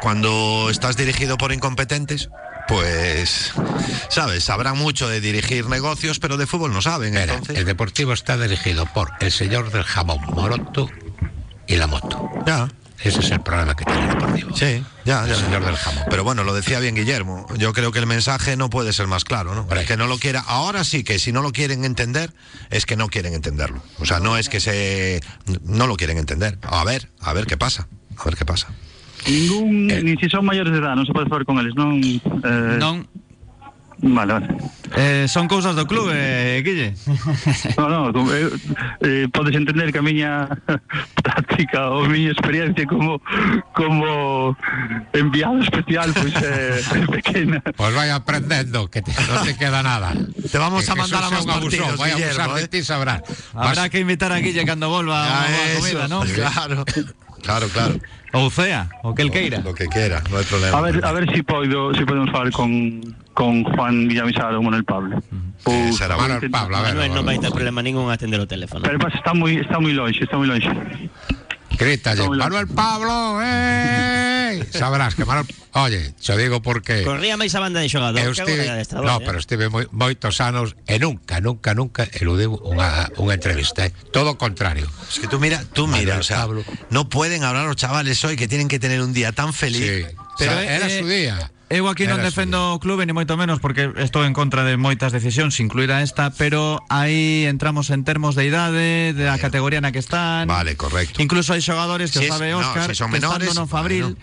Cuando estás dirigido por incompetentes, pues, sabes, sabrán mucho de dirigir negocios, pero de fútbol no saben. Entonces, el Deportivo está dirigido por el señor del jamón moroto y la moto. Ya. Ese es el problema que tiene el Deportivo. Sí, ya. El señor del jamón. Pero bueno, lo decía bien Guillermo. Yo creo que el mensaje no puede ser más claro, ¿no? Vale. Que no lo quiera. Ahora sí que si no lo quieren entender, es que no quieren entenderlo. O sea, no es que no lo quieren entender. A ver qué pasa. Ningún, ni si son maiores de edad, non se pode falar con eles, non? Non. Vale. Son cousas do club, Guille. Non, podes entender que a miña práctica ou a miña experiencia como enviado especial é pequena. Pois vai aprendendo, que non te queda nada. Te vamos a mandar a máis partidos, vai abusar de ti, sabrás. Habrá que invitar a Guille cando volva a comida, non? Claro. Ou sea, o que el queira. Lo que quiera, no hay problema. A ver si podemos hablar con Juan Villamizar o Manuel Pablo. Será Manuel Pablo, a ver. Manuel non vai ter problema ningún atender o teléfono. Pero pasa, está moi longe. Gritalle, Manuel Pablo, sabrás que Manuel... Oye, xo digo porque... Corría máis a banda de xogador. No, pero estive moitos anos e nunca eludiu unha entrevista. Todo o contrario. Es que tú mira, o sea, no pueden hablar os chavales hoy que tienen que tener un día tan feliz. Sí, pero era su día. Eu aquí non defendo o clube, ni moito menos, porque estou en contra de moitas decisións, incluída esta, pero aí entramos en termos de idade, da categoría na que están. Vale, correcto. Incluso hai xogadores que o sabe Óscar, que estando no Fabril,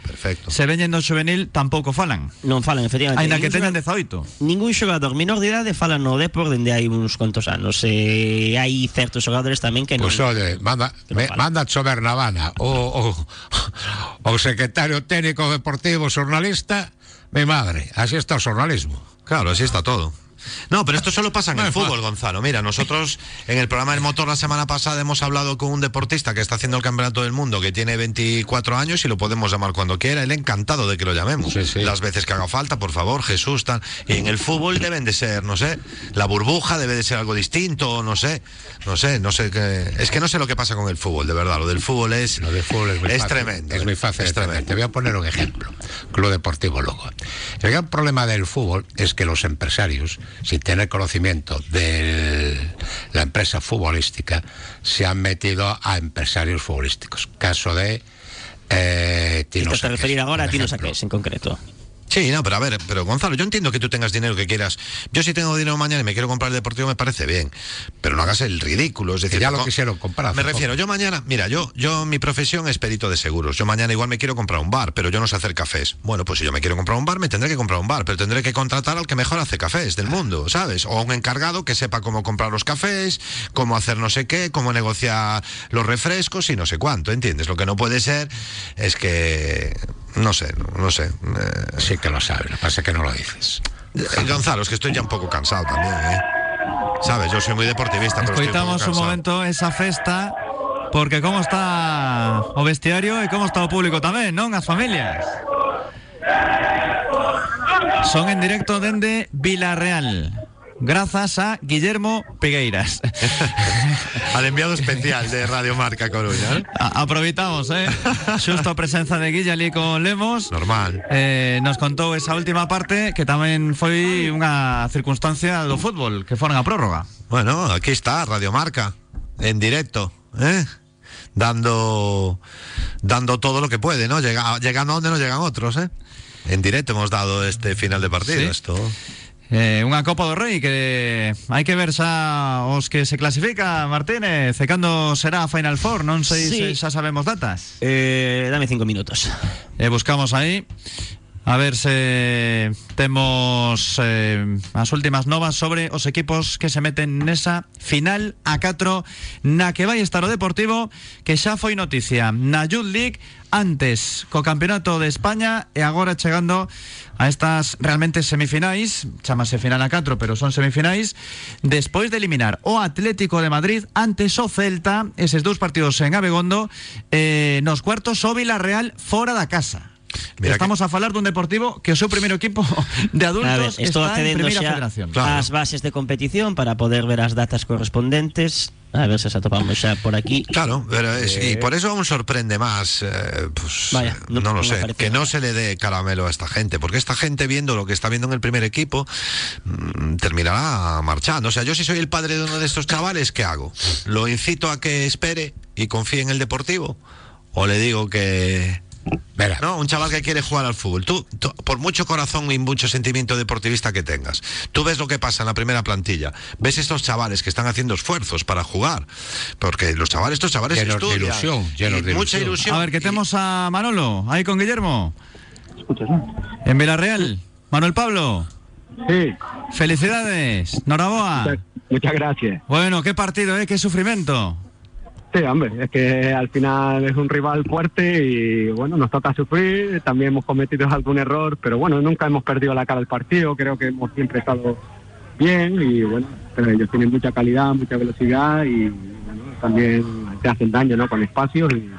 se veñen do juvenil, tampouco falan. Non falan, efectivamente. Ainda que teñan 18. Ningún xogador menor de idade falan no Depor dende hai uns contos anos. Hai certos xogadores tamén que non... Pois, oye, manda chover na Habana o secretario técnico deportivo xornalista... Mi madre, así está el jornalismo. Claro, así está todo. No, pero esto solo pasa en el fútbol, Gonzalo. Mira, nosotros en el programa El Motor la semana pasada hemos hablado con un deportista que está haciendo el campeonato del mundo, que tiene 24 años y lo podemos llamar cuando quiera. Él encantado de que lo llamemos. Sí. Las veces que haga falta, por favor, Jesús. Tal. Y en el fútbol deben de ser, no sé, la burbuja debe de ser algo distinto, no sé. Es que no sé lo que pasa con el fútbol, de verdad. Lo del fútbol es, muy fácil, tremendo. Es muy fácil. Es tremendo. Te voy a poner un ejemplo. Club Deportivo Lugo. El gran problema del fútbol es que los empresarios, sin tener conocimiento de la empresa futbolística, se han metido a empresarios futbolísticos. Caso de Tino Saqués. ¿Te referir ahora a Tino Saqués en concreto? Sí, no, pero a ver, pero Gonzalo, yo entiendo que tú tengas dinero que quieras. Yo si tengo dinero mañana y me quiero comprar el Deportivo, me parece bien. Pero no hagas el ridículo. Es decir, que ya lo quisieron comprar. Me refiero, yo mañana, mira, yo mi profesión es perito de seguros. Yo mañana igual me quiero comprar un bar, pero yo no sé hacer cafés. Bueno, pues si yo me quiero comprar un bar, me tendré que comprar un bar, pero tendré que contratar al que mejor hace cafés del mundo, ¿sabes? O un encargado que sepa cómo comprar los cafés, cómo hacer no sé qué, cómo negociar los refrescos y no sé cuánto, ¿entiendes? Lo que no puede ser es que... No sé. Sí que lo sabes, lo que pasa es que no lo dices. Gonzalo, es que estoy ya un poco cansado también, ¿sabes? Yo soy muy deportivista. Escoitamos un momento esa festa, porque como está o vestiario e como está o público tamén, non? As familias. Son en directo dende Villarreal, grazas a Guillermo Pigueiras. Al enviado especial de Radio Marca Coruña, ¿eh? Aproveitamos, xusto a presenza de Guille ali con Lemos. Normal. Nos contou esa última parte, que tamén foi unha circunstancia do fútbol, que foron a prórroga. Bueno, aquí está Radio Marca en directo, dando todo lo que puede, ¿no? Llegan donde no llegan otros, En directo hemos dado este final de partido, esto. Unha Copa do Rei que hai que ver xa os que se clasifica, Martínez, e cando será a Final Four, non sei se xa sabemos datas. Dame 5 minutos. Buscamos aí. A ver se temos as últimas novas sobre os equipos que se meten nesa final A4 na que vai estar o Deportivo, que xa foi noticia na Youth League antes co Campeonato de España e agora chegando a estas realmente semifinais, chamase final A4 pero son semifinais, despois de eliminar o Atlético de Madrid antes o Celta, eses dous partidos en Abegondo, nos cuartos o Villarreal fora da casa. Mira, estamos a falar dun Deportivo que o seu primeiro equipo de adultos ver, está en primeira federación. Claro. As bases de competición para poder ver as datas correspondentes. A ver si se atopamos ya por aquí. Claro, pero es, y por eso aún sorprende más, pues, vaya, no lo sé, que no se le dé caramelo a esta gente, porque esta gente viendo lo que está viendo en el primer equipo terminará marchando. O sea, yo si soy el padre de uno de estos chavales, ¿qué hago? ¿Lo incito a que espere y confíe en el Deportivo? ¿O le digo que... Mira, no, un chaval que quiere jugar al fútbol, tú, por mucho corazón y mucho sentimiento deportivista que tengas, tú ves lo que pasa en la primera plantilla, ves estos chavales que están haciendo esfuerzos para jugar, porque los chavales, estos chavales llenos estudian, de ilusión, llenos de mucha ilusión. A ver, que tenemos a Manolo, ahí con Guillermo. Escúchame. En Villarreal, Manuel Pablo. Sí. Felicidades, enhorabuena. Muchas gracias. Bueno, qué partido, qué sufrimiento. Sí, hombre, es que al final es un rival fuerte y bueno, nos toca sufrir, también hemos cometido algún error, pero bueno, nunca hemos perdido la cara al partido, creo que hemos siempre estado bien y bueno, pero ellos tienen mucha calidad, mucha velocidad y bueno, también te hacen daño, ¿no?, con espacios, y,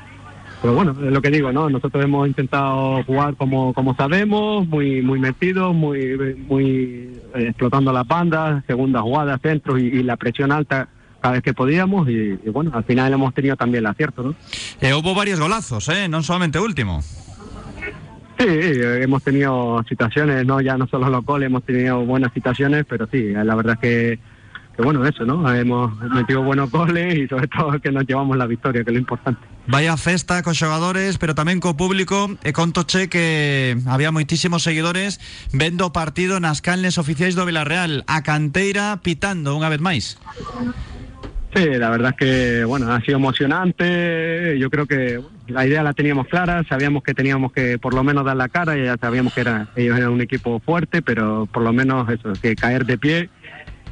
pero bueno, es lo que digo, ¿no?, nosotros hemos intentado jugar como sabemos, muy metidos, muy explotando las bandas, segundas jugadas, centros y la presión alta cada vez que podíamos y bueno, al final hemos tenido también el acierto, ¿no? Hubo varios golazos, no solamente último. Sí, hemos tenido situaciones, ¿no? Ya no solo los goles, hemos tenido buenas situaciones, pero sí, la verdad es que bueno, eso, ¿no? Hemos metido buenos goles y sobre todo que nos llevamos la victoria, que es lo importante. Vaya festa cos xogadores, pero tamén co público, e contoche que había moitísimos seguidores vendo o partido nas canles oficiais do Villarreal, a canteira pitando unha vez máis. Sí, la verdad es que, bueno, ha sido emocionante, yo creo que la idea la teníamos clara, sabíamos que teníamos que por lo menos dar la cara, ya sabíamos que ellos eran un equipo fuerte, pero por lo menos eso, que caer de pie,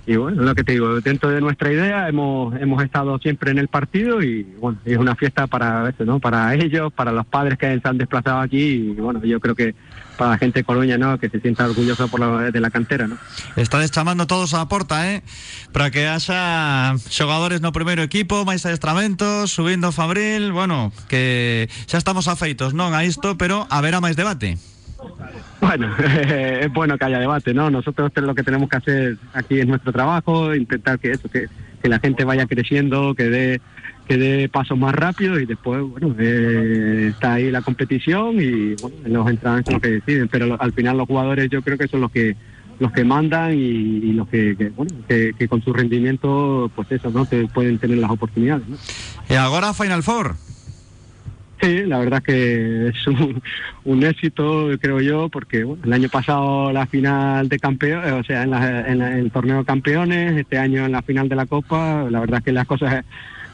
y bueno, lo que te digo, dentro de nuestra idea hemos estado siempre en el partido y bueno, es una fiesta para eso, ¿no?, para ellos, para los padres que se han desplazado aquí y bueno, yo creo que para la gente de Coruña, ¿no?, que se sienta orgullosa de la cantera, ¿no? Estades chamando todos a porta, para que haya xogadores no primeiro equipo, máis adestramentos, subindo Fabril, bueno, que xa estamos afeitos, non, a isto, pero haberá máis debate. Bueno, es bueno que haya debate, ¿no? Nosotros lo que tenemos que hacer aquí es nuestro trabajo, intentar que eso, que la gente vaya creciendo, que dé pasos más rápidos y después, bueno, está ahí la competición y bueno, los entran son los que deciden, pero al final los jugadores yo creo que son los que mandan y los que con su rendimiento, pues eso, ¿no?, que pueden tener las oportunidades, ¿no? Y ahora Final Four. Sí, la verdad que es un éxito, creo yo, porque bueno, el año pasado la final de campeones, o sea, en el torneo de campeones, este año en la final de la Copa, la verdad que las cosas,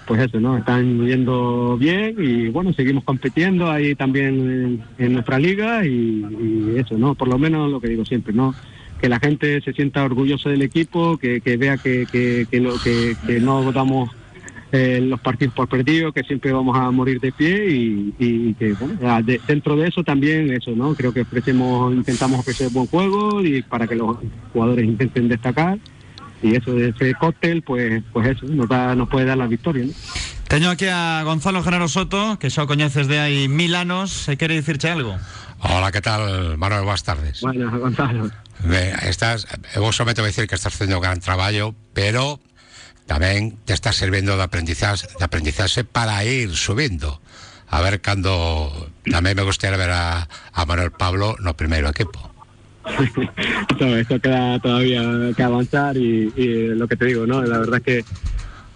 pues eso, ¿no?, están yendo bien y bueno, seguimos compitiendo ahí también en nuestra liga y eso, ¿no?, por lo menos lo que digo siempre, ¿no?, que la gente se sienta orgullosa del equipo, que vea que no damos... los partidos por perdido, que siempre vamos a morir de pie y que bueno, dentro de eso también eso, ¿no?, creo que intentamos ofrecer buen juego y para que los jugadores intenten destacar y eso, ese cóctel pues eso nos puede dar la victoria, ¿no? Teño aquí a Gonzalo Generosoto, que xa o coñeces de hai 1000 anos, se quere dicirche algo. Hola, ¿qué tal, Manuel? Buenas tardes. Bueno, Gonzalo, vos solamente voy a decir que estás haciendo un gran traballo, pero tamén te está servindo de aprendizaxe para ir subindo. A ver, cando tamén me gustaría ver a Manuel Pablo no primeiro equipo. Esto queda todavía que avanzar y lo que te digo, ¿no?, la verdad es que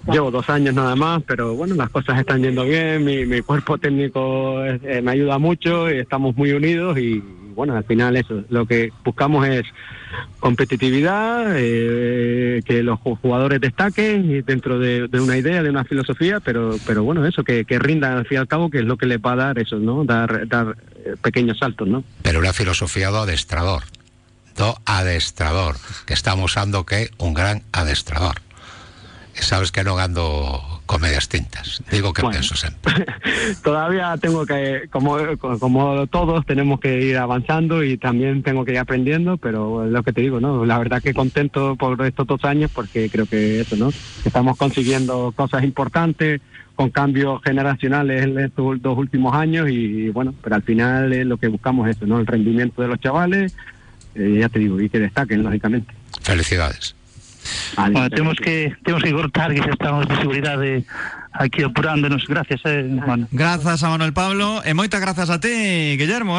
Llevo 2 años nada más, pero bueno, las cosas están yendo bien, mi cuerpo técnico me ayuda mucho, y estamos muy unidos y bueno, al final eso, lo que buscamos es competitividad, que los jugadores destaquen dentro de una idea, de una filosofía, pero bueno, eso, que rindan al fin y al cabo, que es lo que les va a dar eso, ¿no? Dar pequeños saltos, ¿no? Pero una filosofía do adestrador, que estamos usando que un gran adestrador. Sabes que no ando con medias tintas, digo que bueno, pienso siempre. Todavía tengo que, como todos, tenemos que ir avanzando y también tengo que ir aprendiendo, pero lo que te digo, ¿no? La verdad que contento por estos 2 años, porque creo que eso, ¿no? Estamos consiguiendo cosas importantes, con cambios generacionales en estos 2 últimos años y bueno, pero al final lo que buscamos es eso, ¿no? El rendimiento de los chavales, ya te digo, y que destaquen, lógicamente. Felicidades. Vale, bueno, tenemos que cortar, que estamos de seguridad aquí apurándonos. Gracias, Manu. Gracias a Manuel Pablo. Moitas grazas a ti, Guillermo,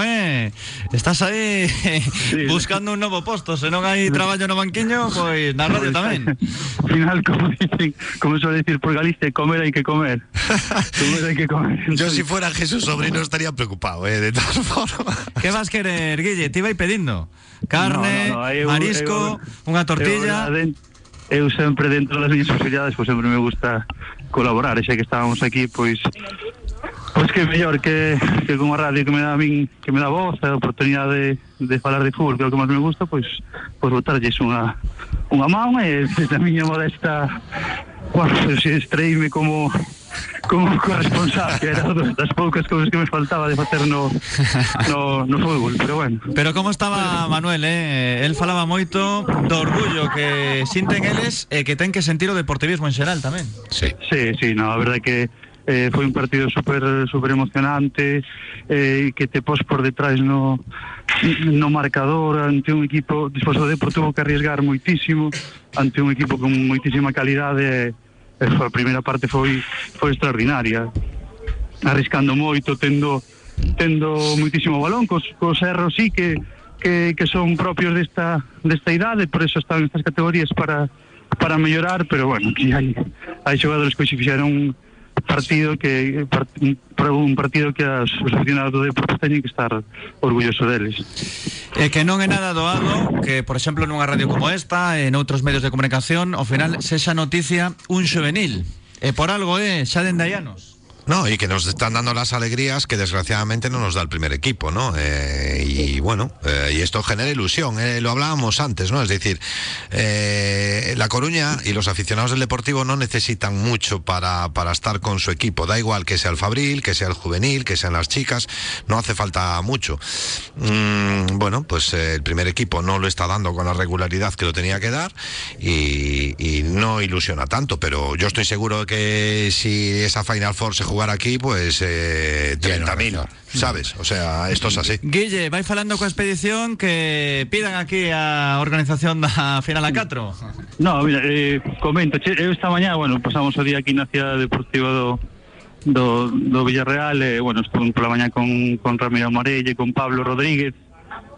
Estás aí buscando un novo posto, se non hai traballo no banquiño, pois na radio tamén. Final, como suele decir por Galicia, comer hai que comer. Yo si fuera Jesús Sobrino estaría preocupado, de todas formas. Que vas querer, Guille? Te iba pedindo carne, no, marisco, unha tortilla. Eu sempre dentro das miñas posibilidades, pois sempre me gusta colaborar, e xa que estábamos aquí, pois que mellor que con a radio que me dá voz, a oportunidade de falar de fútbol, que é o que máis me gusta, pois botarlles unha man, e desde a miña modesta, estreime como corresponsal, que era das poucas cousas que me faltaba de facer no fútbol, pero bueno. Pero como estaba Manuel, el falaba moito do orgullo que sinten eles e que ten que sentir o deportivismo en xeral tamén. Sí, sí, sí, no, a verdade que foi un partido super emocionante, que te pos por detrás no marcador ante un equipo, despois o Deportivo tuvo que arriesgar moitísimo ante un equipo con moitísima calidade. A primeira parte foi extraordinaria, arriscando moito, tendo moitísimo balón, cos erros sí que son propios desta idade, por eso están estas categorías para mellorar, pero bueno, que hai xogadores que fixeron un partido que os aficionados do Deportivo teñen que estar orgullosos deles. Que non é nada doado que, por exemplo, nunha radio como esta, en outros medios de comunicación, ao final sexa noticia un xuvenil. E por algo xa dende aí anos. No, y que nos están dando las alegrías que desgraciadamente no nos da el primer equipo, ¿no? Y bueno, y esto genera ilusión, lo hablábamos antes, ¿no? Es decir, La Coruña y los aficionados del Deportivo no necesitan mucho para estar con su equipo, da igual que sea el Fabril, que sea el Juvenil, que sean las chicas, no hace falta mucho. Bueno, pues el primer equipo no lo está dando con la regularidad que lo tenía que dar y no ilusiona tanto, pero yo estoy seguro que si esa Final Four se jugar aquí, pues 30.000, ¿sabes? O sea, esto es así. Guille, vais falando coa expedición que pidan aquí a organización da Final A4. No, mira, comento, eu esta mañá, bueno, pasamos o día aquí na Cidade Deportiva do Villarreal, bueno, estuve pola mañá con Ramiro Amarelle, con Pablo Rodríguez,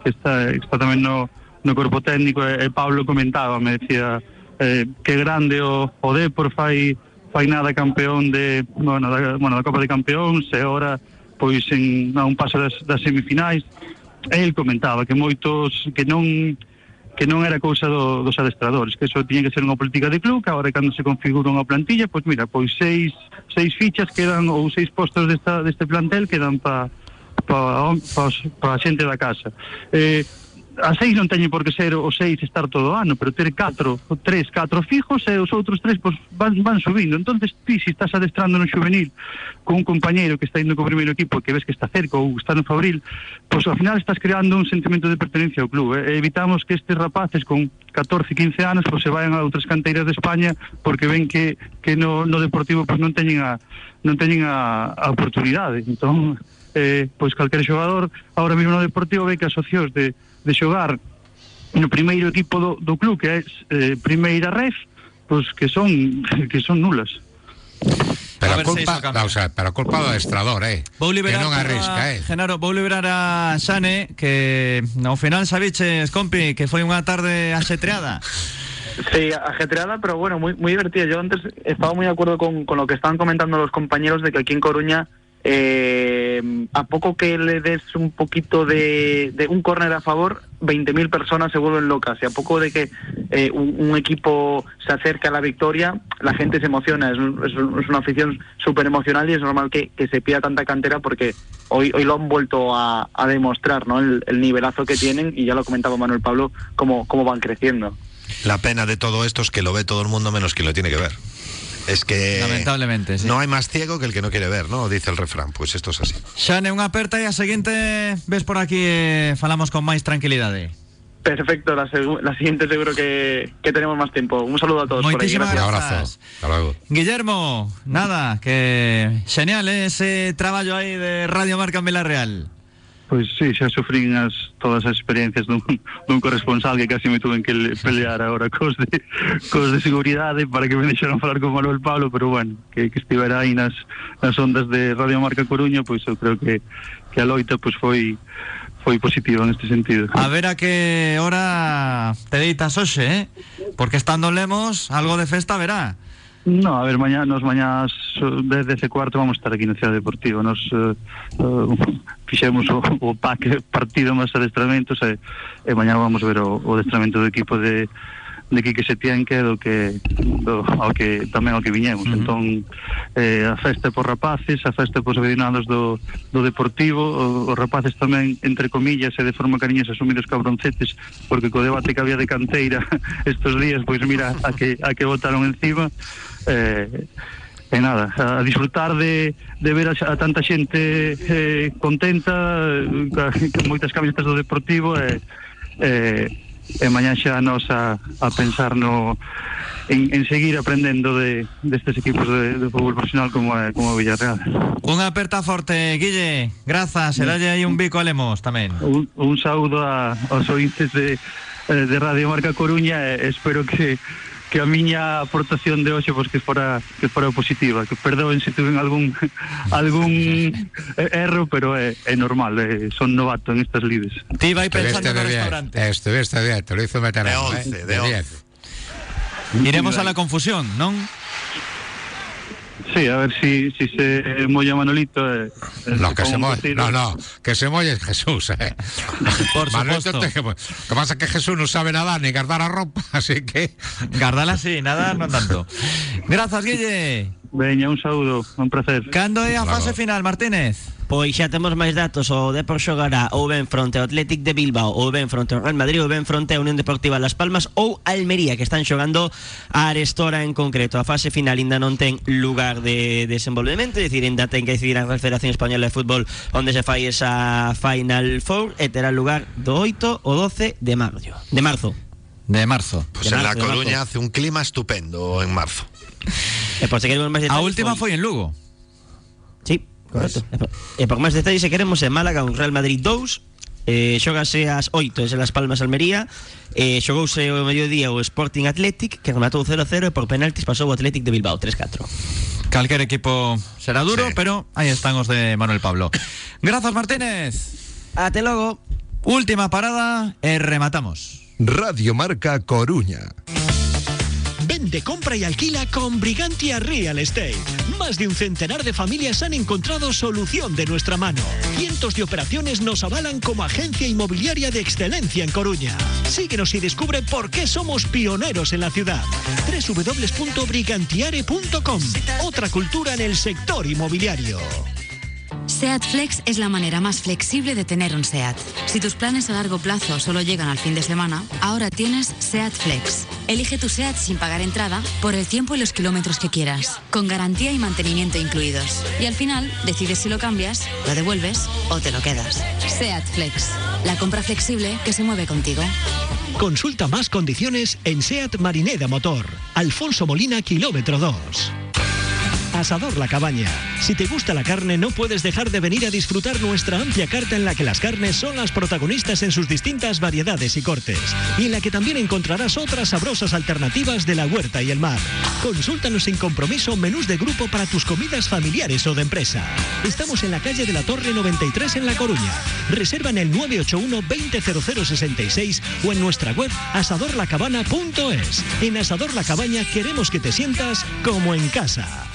que está tamén no corpo técnico, Pablo comentaba, me decía, que grande o Depor fai nada campeón da Copa de Campeóns e agora pois a un paso das semifinais. El comentaba que moitos que non era cousa dos adestradores, que eso tiña que ser unha política de club, que agora cando se configura unha plantilla, pois mira, pois seis fichas quedan ou 6 postos deste plantel quedan pa xente da casa. A 6 non teñen por que ser o 6 estar todo o ano, pero ter 3, 4 fijos e os outros 3 pois, van subindo. Entonces ti, se estás adestrando no xuvenil con un compañeiro que está indo co primeiro equipo que ves que está cerca ou está no Fabril, pois ao final estás creando un sentimento de pertenencia ao club, Evitamos que estes rapaces con 14, 15 anos pois se vayan a outras canteiras de España porque ven que no Deportivo pois non teñen a oportunidade. Entón, pois calquer xogador ahora mesmo no Deportivo ve que as socios de xogar no primeiro equipo do club, que é primeira ref, pois que son nulas. Pero a culpa do adestrador, que non arrisca, Genaro, vou liberar a Xane, que ao final sabiches, compi, que foi unha tarde asetreada. Sí, ajetreada, pero bueno, muy divertida. Yo antes estaba muy de acuerdo con lo que estaban comentando los compañeros de que aquí en Coruña, a poco que le des un poquito de un córner a favor, 20.000 personas se vuelven locas, y a poco de que un equipo se acerca a la victoria, la gente se emociona. Es una afición súper emocional y es normal que se pida tanta cantera, porque hoy lo han vuelto a demostrar, ¿no? El nivelazo que tienen, y ya lo comentaba Manuel Pablo, cómo van creciendo. La pena de todo esto es que lo ve todo el mundo menos quien lo tiene que ver. Es que lamentablemente, sí, no hay más ciego que el que no quiere ver, ¿no? Dice el refrán, pues esto es así. Xane, unha aperta e a seguinte ves por aquí falamos con máis tranquilidade. Perfecto, la siguiente seguro que tenemos máis tempo. Un saludo a todos. Moitísimas por aquí. Gracias. Un abrazo. Hasta luego. Guillermo, nada, que genial, ¿eh? Ese traballo aí de Radio Marca en Villarreal. Pois sí, xa sufrín todas as experiencias dun corresponsal que casi me tuven que pelear agora cos de seguridade para que me deixaran falar con Manuel Pablo, pero bueno, que estivera aí nas ondas de Radio Marca Coruña, pois eu creo que a loita pois foi positiva neste sentido. A ver a que hora te deitas hoxe, porque estando Lemos algo de festa verá. No, a ver, mañá desde ese cuarto vamos a estar aquí na Cidade Deportiva. Nos fixemos o pack partido máis adestramentos e mañá vamos ver o adestramento do equipo de Quique Setién, que é tamén ao que viñemos. Entón, a festa por rapaces, a festa por aficionados do Deportivo, os rapaces tamén, entre comillas, e de forma cariñosa, asumidos cabroncetes, porque co debate que había de canteira estos días, pois mira a que votaron encima. E nada, a disfrutar de ver a tanta xente contenta, con moitas camisetas do Deportivo, e mañá xa nos a pensar en seguir aprendendo destes equipos de fútbol profesional como o Villarreal. Unha aperta forte, Guille, grazas, e dalle aí un bico a Lemos tamén. Un saúdo aos ointes de Radio Marca Coruña, espero que a miña aportación de hoxe pois que fora positiva. Que perdoen se tuven algún erro, pero é normal, son novato en estas lides. Ti vai pensando no restaurante. Estuviste de 10, te lo hizo meter a 11, de 10. Iremos a la confusión, non? Sí, a ver si se molla Manolito. No, que se molle. No, que se molle Jesús. Por supuesto. Lo que pasa es que Jesús no sabe nadar ni guardar la ropa, así que. Guardarla sí, nadar no tanto. Gracias, Guille. Veña, un saúdo, un placer. Cando é a fase final, Martínez? Pois xa temos máis datos, o Depor xogará ou ben fronte ao Athletic de Bilbao, ou ben fronte ao Real Madrid, ou ben fronte a Unión Deportiva Las Palmas ou Almería, que están xogando a Arestora en concreto. A fase final ainda non ten lugar de desenvolvemento, é dicir, ainda ten que decidir a Federación Española de Fútbol onde se fai esa Final Four, e terá lugar do 8 ao 12 de marzo. Pues en La Coruña hace un clima estupendo en marzo. Si detalles, a última foi en Lugo. Sí, correcto. E por máis detalles, se queremos, en Málaga, un Real Madrid 2, xogase as 8, en Las Palmas Almería, xogouse o mediodía o Sporting Athletic, que rematou 0-0 e por penaltis pasou o Athletic de Bilbao 3-4. Calquer equipo será duro, sí, pero aí están os de Manuel Pablo. Grazas, Martínez. Até logo. Última parada e rematamos. Radio Marca Coruña. Vende, compra y alquila con Brigantia Real Estate. Más de un centenar de familias han encontrado solución de nuestra mano. Cientos de operaciones nos avalan como agencia inmobiliaria de excelencia en Coruña. Síguenos y descubre por qué somos pioneros en la ciudad. www.brigantiare.com. Otra cultura en el sector inmobiliario. SEAT Flex es la manera más flexible de tener un SEAT. Si tus planes a largo plazo solo llegan al fin de semana, ahora tienes SEAT Flex. Elige tu SEAT sin pagar entrada por el tiempo y los kilómetros que quieras, con garantía y mantenimiento incluidos. Y al final, decides si lo cambias, lo devuelves o te lo quedas. SEAT Flex, la compra flexible que se mueve contigo. Consulta más condiciones en SEAT Marineda Motor. Alfonso Molina, kilómetro 2. Asador La Cabaña. Si te gusta la carne, no puedes dejar de venir a disfrutar nuestra amplia carta en la que las carnes son las protagonistas en sus distintas variedades y cortes, y en la que también encontrarás otras sabrosas alternativas de la huerta y el mar. Consúltanos sin compromiso menús de grupo para tus comidas familiares o de empresa. Estamos en la calle de la Torre 93 en La Coruña. Reserva en el 981 20 0066 o en nuestra web asadorlacabana.es. En Asador La Cabaña queremos que te sientas como en casa.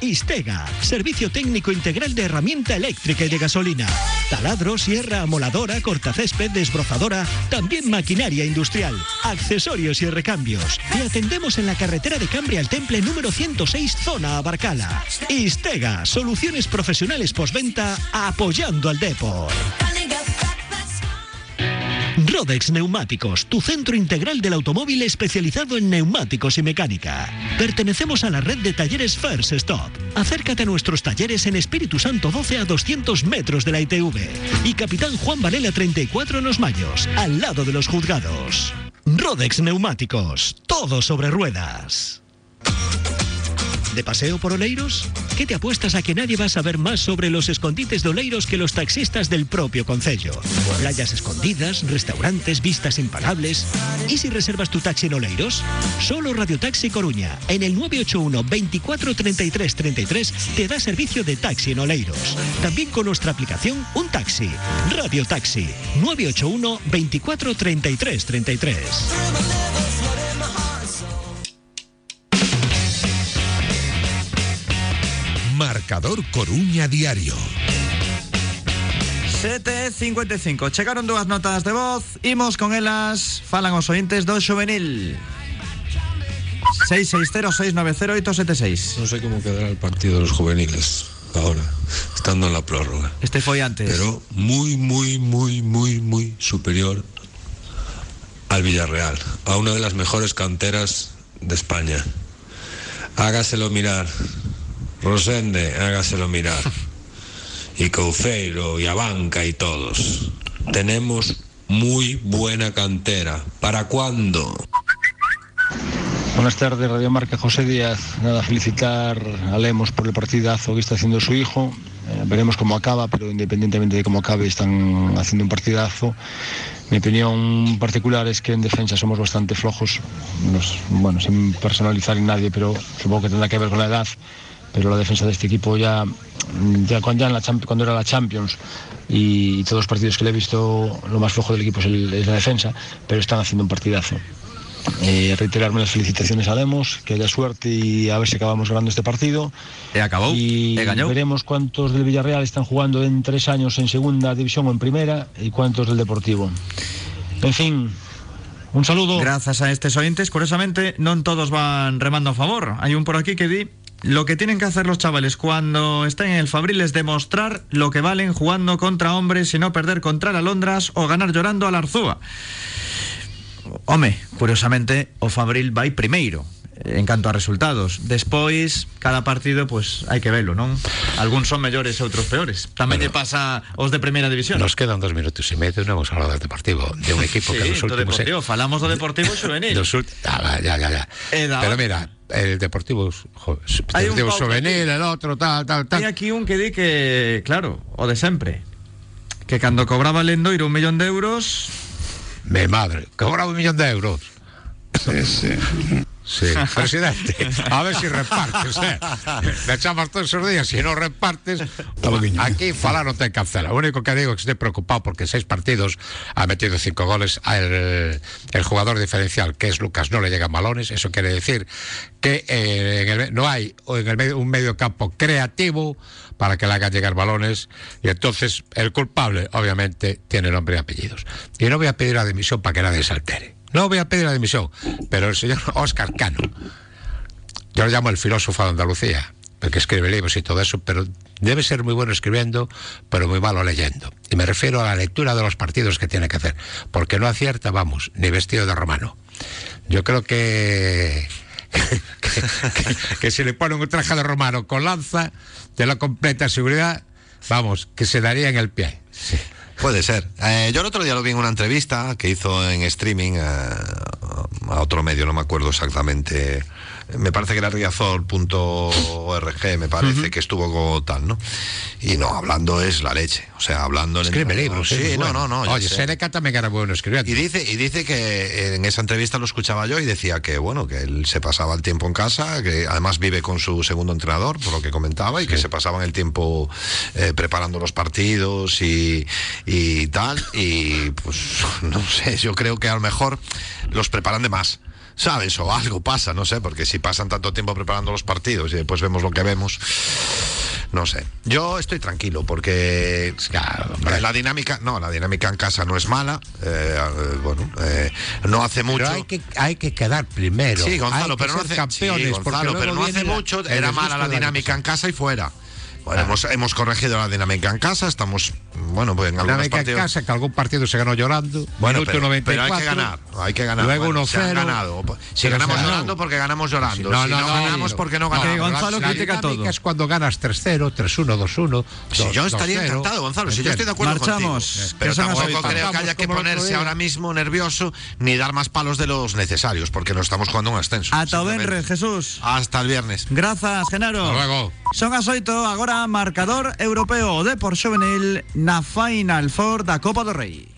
Istega, servicio técnico integral de herramienta eléctrica y de gasolina. Taladro, sierra, amoladora, cortacésped, desbrozadora, también maquinaria industrial, accesorios y recambios. Le atendemos en la carretera de Cambre al Temple número 106, zona Abarcala. Istega, soluciones profesionales postventa apoyando al Depor. Rodex Neumáticos, tu centro integral del automóvil especializado en neumáticos y mecánica. Pertenecemos a la red de talleres First Stop. Acércate a nuestros talleres en Espíritu Santo 12 a 200 metros de la ITV y Capitán Juan Varela 34 en Los Mayos, al lado de los juzgados. Rodex Neumáticos, todo sobre ruedas. ¿De paseo por Oleiros? ¿Qué te apuestas a que nadie va a saber más sobre los escondites de Oleiros que los taxistas del propio concello? Playas escondidas, restaurantes, vistas impagables. ¿Y si reservas tu taxi en Oleiros? Solo Radio Taxi Coruña, en el 981 24 33 33 te da servicio de taxi en Oleiros. También con nuestra aplicación Un Taxi. Radio Taxi, 981 24 33 33. Marcador Coruña Diario. 7:55. Chegaron dúas notas de voz. Imos con elas. Falan os ointes do Xuvenil. 660690876. No sé cómo quedará el partido de los juveniles ahora, estando en la prórroga. Este fue antes. Pero muy superior al Villarreal, a una de las mejores canteras de España. Hágaselo mirar. Rosende, hágaselo mirar. Y Couceiro, y Abanca, y todos. Tenemos muy buena cantera. ¿Para cuándo? Buenas tardes, Radio Marca, José Díaz. Nada, felicitar a Lemos por el partidazo que está haciendo su hijo. Veremos cómo acaba, pero independientemente de cómo acabe, están haciendo un partidazo. Mi opinión particular es que en defensa somos bastante flojos. Bueno, sin personalizar en nadie, pero supongo que tendrá que ver con la edad. Pero la defensa de este equipo cuando era la Champions y todos los partidos que le he visto, lo más flojo del equipo es la defensa, pero están haciendo un partidazo. Reiterarme las felicitaciones a Lemos, que haya suerte y a ver si acabamos ganando este partido. Acabó. Y veremos cuántos del Villarreal están jugando en 3 años en segunda división o en primera y cuántos del Deportivo. En fin, un saludo. Gracias a estes ointes. Curiosamente, no todos van remando a favor. Hay un por aquí que di... Lo que tienen que hacer los chavales cuando estén en el Fabril es demostrar lo que valen jugando contra hombres y no perder contra el Alondras o ganar llorando a la Arzúa. Home, curiosamente, o Fabril vai primeiro en canto a resultados. Despois, cada partido, pues, hai que velo, non? Algúns son mellores e outros peores. Tamén lle pasa aos de primeira división. Nos quedan 2 minutos y medio e non vamos a hablar del Deportivo. De un equipo que nos últimos... Sí, falamos do Deportivo Xuvenil. Ya. Pero mira... El Deportivo, Deportivo Juvenil, el otro, tal. Hay aquí un que di que, claro, o de siempre, que cuando cobraba el Endoiro 1 millón de euros... Mi madre, cobraba 1 millón de euros. Sí, presidente, a ver si repartes, Me echamos todos esos días, si no repartes, aquí falar no te cancela. Lo único que digo es que estoy preocupado porque 6 partidos ha metido 5 goles el jugador diferencial, que es Lucas, no le llegan balones. Eso quiere decir que no hay un medio campo creativo para que le hagan llegar balones, y entonces el culpable, obviamente, tiene nombre y apellidos. Y no voy a pedir la dimisión para que nadie se altere. No voy a pedir la dimisión, pero el señor Oscar Cano, yo lo llamo el filósofo de Andalucía, porque escribe libros y todo eso, pero debe ser muy bueno escribiendo, pero muy malo leyendo. Y me refiero a la lectura de los partidos que tiene que hacer, porque no acierta, vamos, ni vestido de romano. Yo creo que si le ponen un traje de romano con lanza, de la completa seguridad, vamos, que se daría en el pie. Sí. Puede ser. Yo el otro día lo vi en una entrevista que hizo en streaming a otro medio, no me acuerdo exactamente me parece que era riazor.org, me parece, que estuvo como tal, ¿no? Y no, hablando es la leche, o sea, hablando... Escribe libros, sí, bueno. No. Oye, Seneca también era bueno escribiendo. Y dice que en esa entrevista lo escuchaba yo y decía que, bueno, que él se pasaba el tiempo en casa, que además vive con su segundo entrenador, por lo que comentaba, y que se pasaban el tiempo preparando los partidos y tal, y pues, no sé, yo creo que a lo mejor los preparan de más, ¿sabes? O algo pasa, no sé, porque si pasan tanto tiempo preparando los partidos y después vemos lo que vemos, no sé. Yo estoy tranquilo porque la dinámica en casa no es mala, no hace mucho. Pero hay que quedar primero. Sí, Gonzalo, pero no hace mucho era mala la dinámica en casa y fuera. Bueno, hemos corregido la dinámica en casa, estamos, bueno, pues en algunos dinámica partidos... en casa, que algún partido se ganó llorando, bueno, minuto 94, pero hay que ganar. Luego 1-0. Si ganamos llorando, porque ganamos llorando. Si no ganamos, porque no ganamos. Gonzalo critica todo. La dinámica es cuando ganas 3-0, 3-1, 2-1, si yo estaría encantado, Gonzalo, si yo estoy de acuerdo contigo. Pero tampoco creo que haya que ponerse ahora mismo nervioso, ni dar más palos de los necesarios, porque no estamos jugando un ascenso. Hasta el viernes, Jesús. Hasta el viernes. Gracias, Genaro. Hasta luego. Son as 8, agora marcador europeo de por xovenil na Final Four da Copa do Rei.